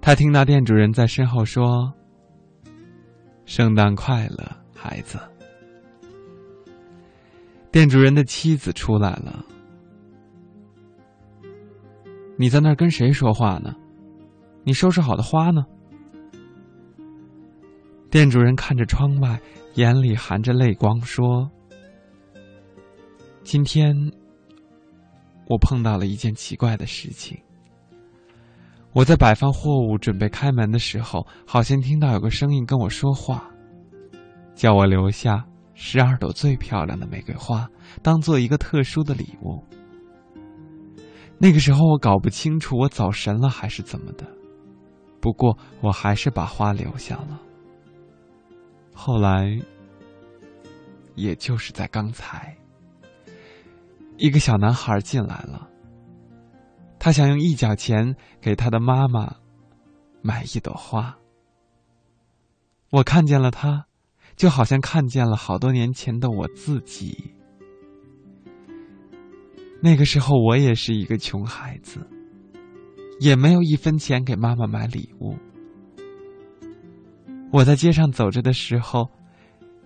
他听到店主人在身后说：圣诞快乐，孩子。店主人的妻子出来了。你在那儿跟谁说话呢？你收拾好的花呢？店主人看着窗外，眼里含着泪光，说：今天我碰到了一件奇怪的事情。我在摆放货物准备开门的时候，好像听到有个声音跟我说话，叫我留下十二朵最漂亮的玫瑰花当做一个特殊的礼物。那个时候我搞不清楚我走神了还是怎么的，不过我还是把花留下了。后来，也就是在刚才，一个小男孩进来了，他想用一角钱给他的妈妈买一朵花。我看见了他，就好像看见了好多年前的我自己。那个时候我也是一个穷孩子，也没有一分钱给妈妈买礼物。我在街上走着的时候，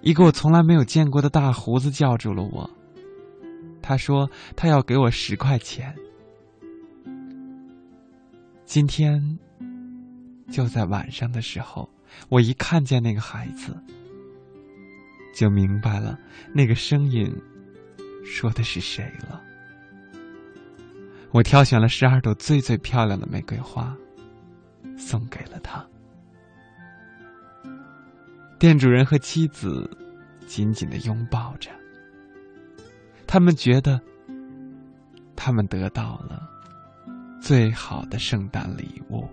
一个我从来没有见过的大胡子叫住了我，他说他要给我十块钱。今天就在晚上的时候，我一看见那个孩子就明白了，那个声音说的是谁了。我挑选了十二朵最最漂亮的玫瑰花送给了他。店主人和妻子紧紧地拥抱着，他们觉得他们得到了最好的圣诞礼物。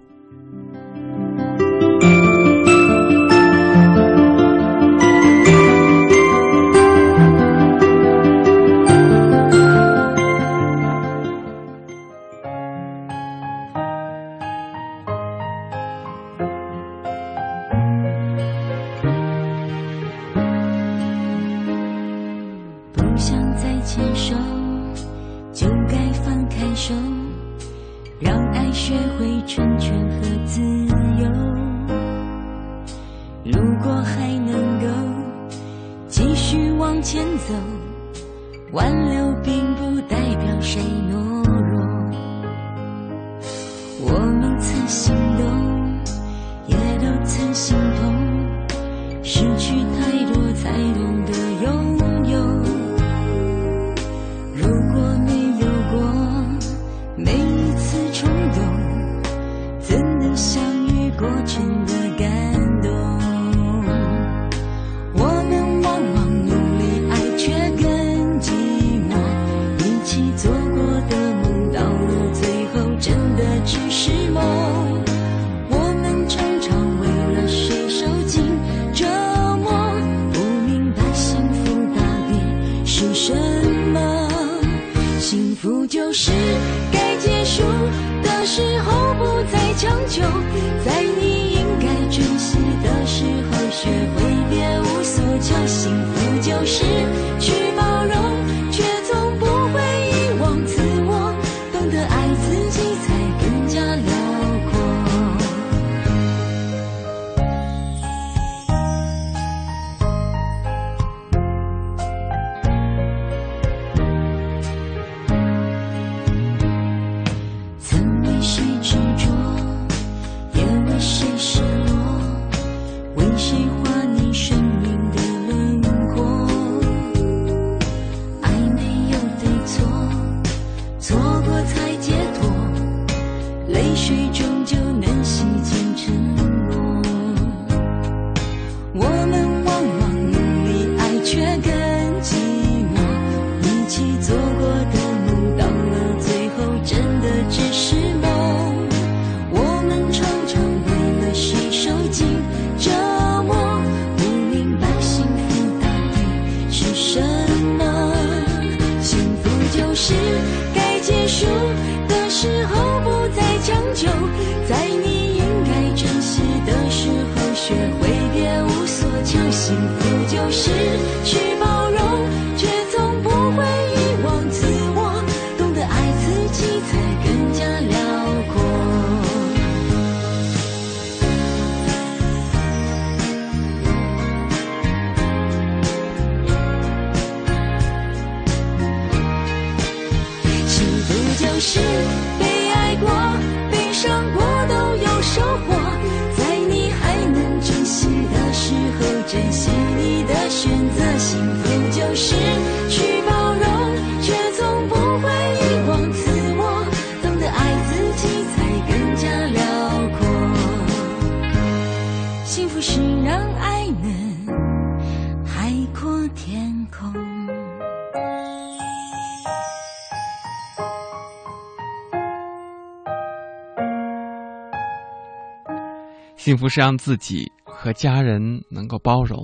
幸福是让自己和家人能够包容，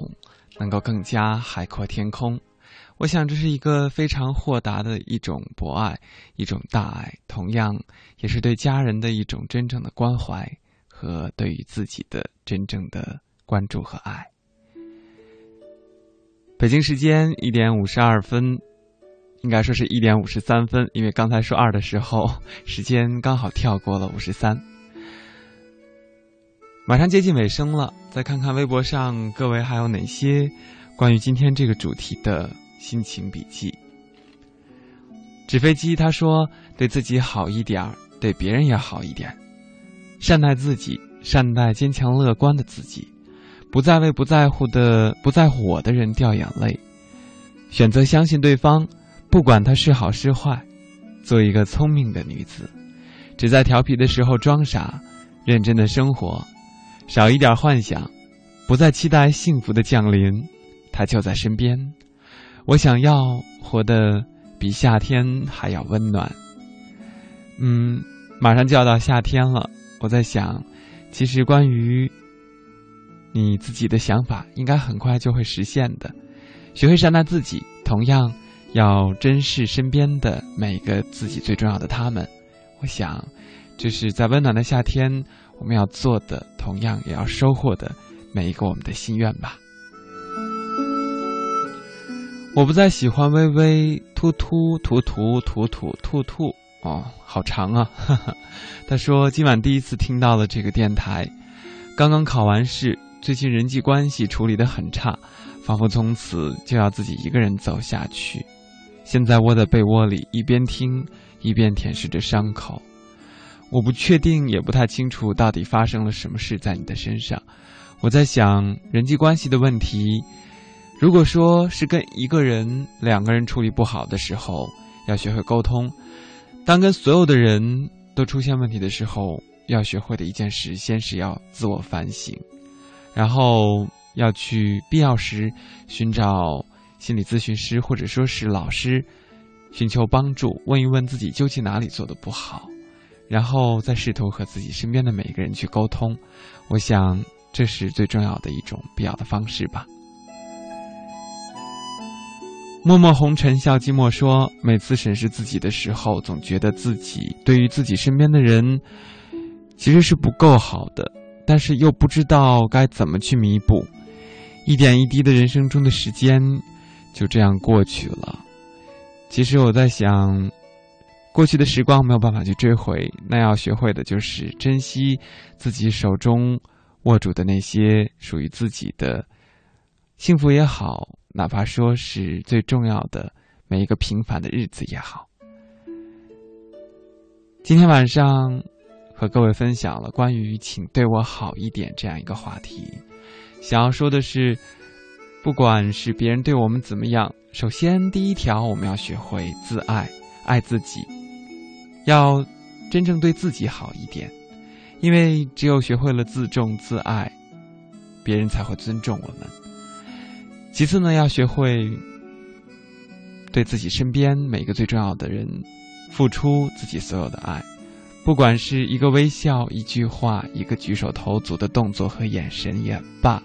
能够更加海阔天空。我想这是一个非常豁达的一种博爱，一种大爱，同样也是对家人的一种真正的关怀和对于自己的真正的关注和爱。北京时间一点五十二分，应该说是一点五十三分，因为刚才说二的时候时间刚好跳过了五十三。马上接近尾声了，再看看微博上各位还有哪些关于今天这个主题的心情笔记。纸飞机他说，对自己好一点，对别人也好一点，善待自己，善待坚强乐观的自己，不再为不在乎的不在乎我的人掉眼泪，选择相信对方，不管他是好是坏，做一个聪明的女子，只在调皮的时候装傻，认真的生活，少一点幻想，不再期待幸福的降临，它就在身边。我想要活得比夏天还要温暖。嗯，马上就要到夏天了，我在想，其实关于你自己的想法应该很快就会实现的。学会善待自己，同样要珍视身边的每个自己最重要的他们。我想这是在温暖的夏天我们要做的，同样也要收获的每一个我们的心愿吧。我不再喜欢微微突突突突突突突突哦，好长啊呵呵。他说今晚第一次听到了这个电台，刚刚考完试，最近人际关系处理得很差，仿佛从此就要自己一个人走下去。现在窝在被窝里，一边听一边舔舐着伤口。我不确定也不太清楚到底发生了什么事在你的身上。我在想人际关系的问题，如果说是跟一个人两个人处理不好的时候，要学会沟通，当跟所有的人都出现问题的时候，要学会的一件事，先是要自我反省，然后要去必要时寻找心理咨询师或者说是老师寻求帮助，问一问自己究竟哪里做得不好，然后再试图和自己身边的每一个人去沟通。我想这是最重要的一种必要的方式吧。默默红尘笑寂寞说，每次审视自己的时候，总觉得自己对于自己身边的人其实是不够好的，但是又不知道该怎么去弥补。一点一滴的人生中的时间就这样过去了。其实我在想，过去的时光没有办法去追回，那要学会的就是珍惜自己手中握住的那些属于自己的幸福也好，哪怕说是最重要的每一个平凡的日子也好。今天晚上和各位分享了关于请对我好一点这样一个话题，想要说的是，不管是别人对我们怎么样，首先第一条我们要学会自爱，爱自己，要真正对自己好一点，因为只有学会了自重自爱，别人才会尊重我们。其次呢，要学会对自己身边每个最重要的人付出自己所有的爱，不管是一个微笑，一句话，一个举手投足的动作和眼神也罢，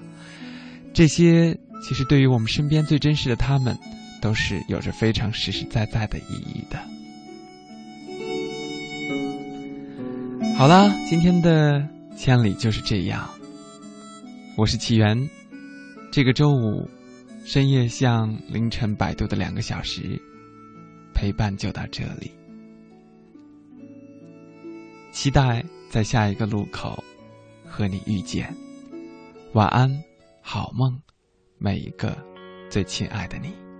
这些其实对于我们身边最真实的他们，都是有着非常实实在在的意义的。好啦，今天的千里就是这样，我是奇缘，这个周五深夜向凌晨摆渡的两个小时，陪伴就到这里。期待在下一个路口和你遇见。晚安，好梦，每一个最亲爱的你。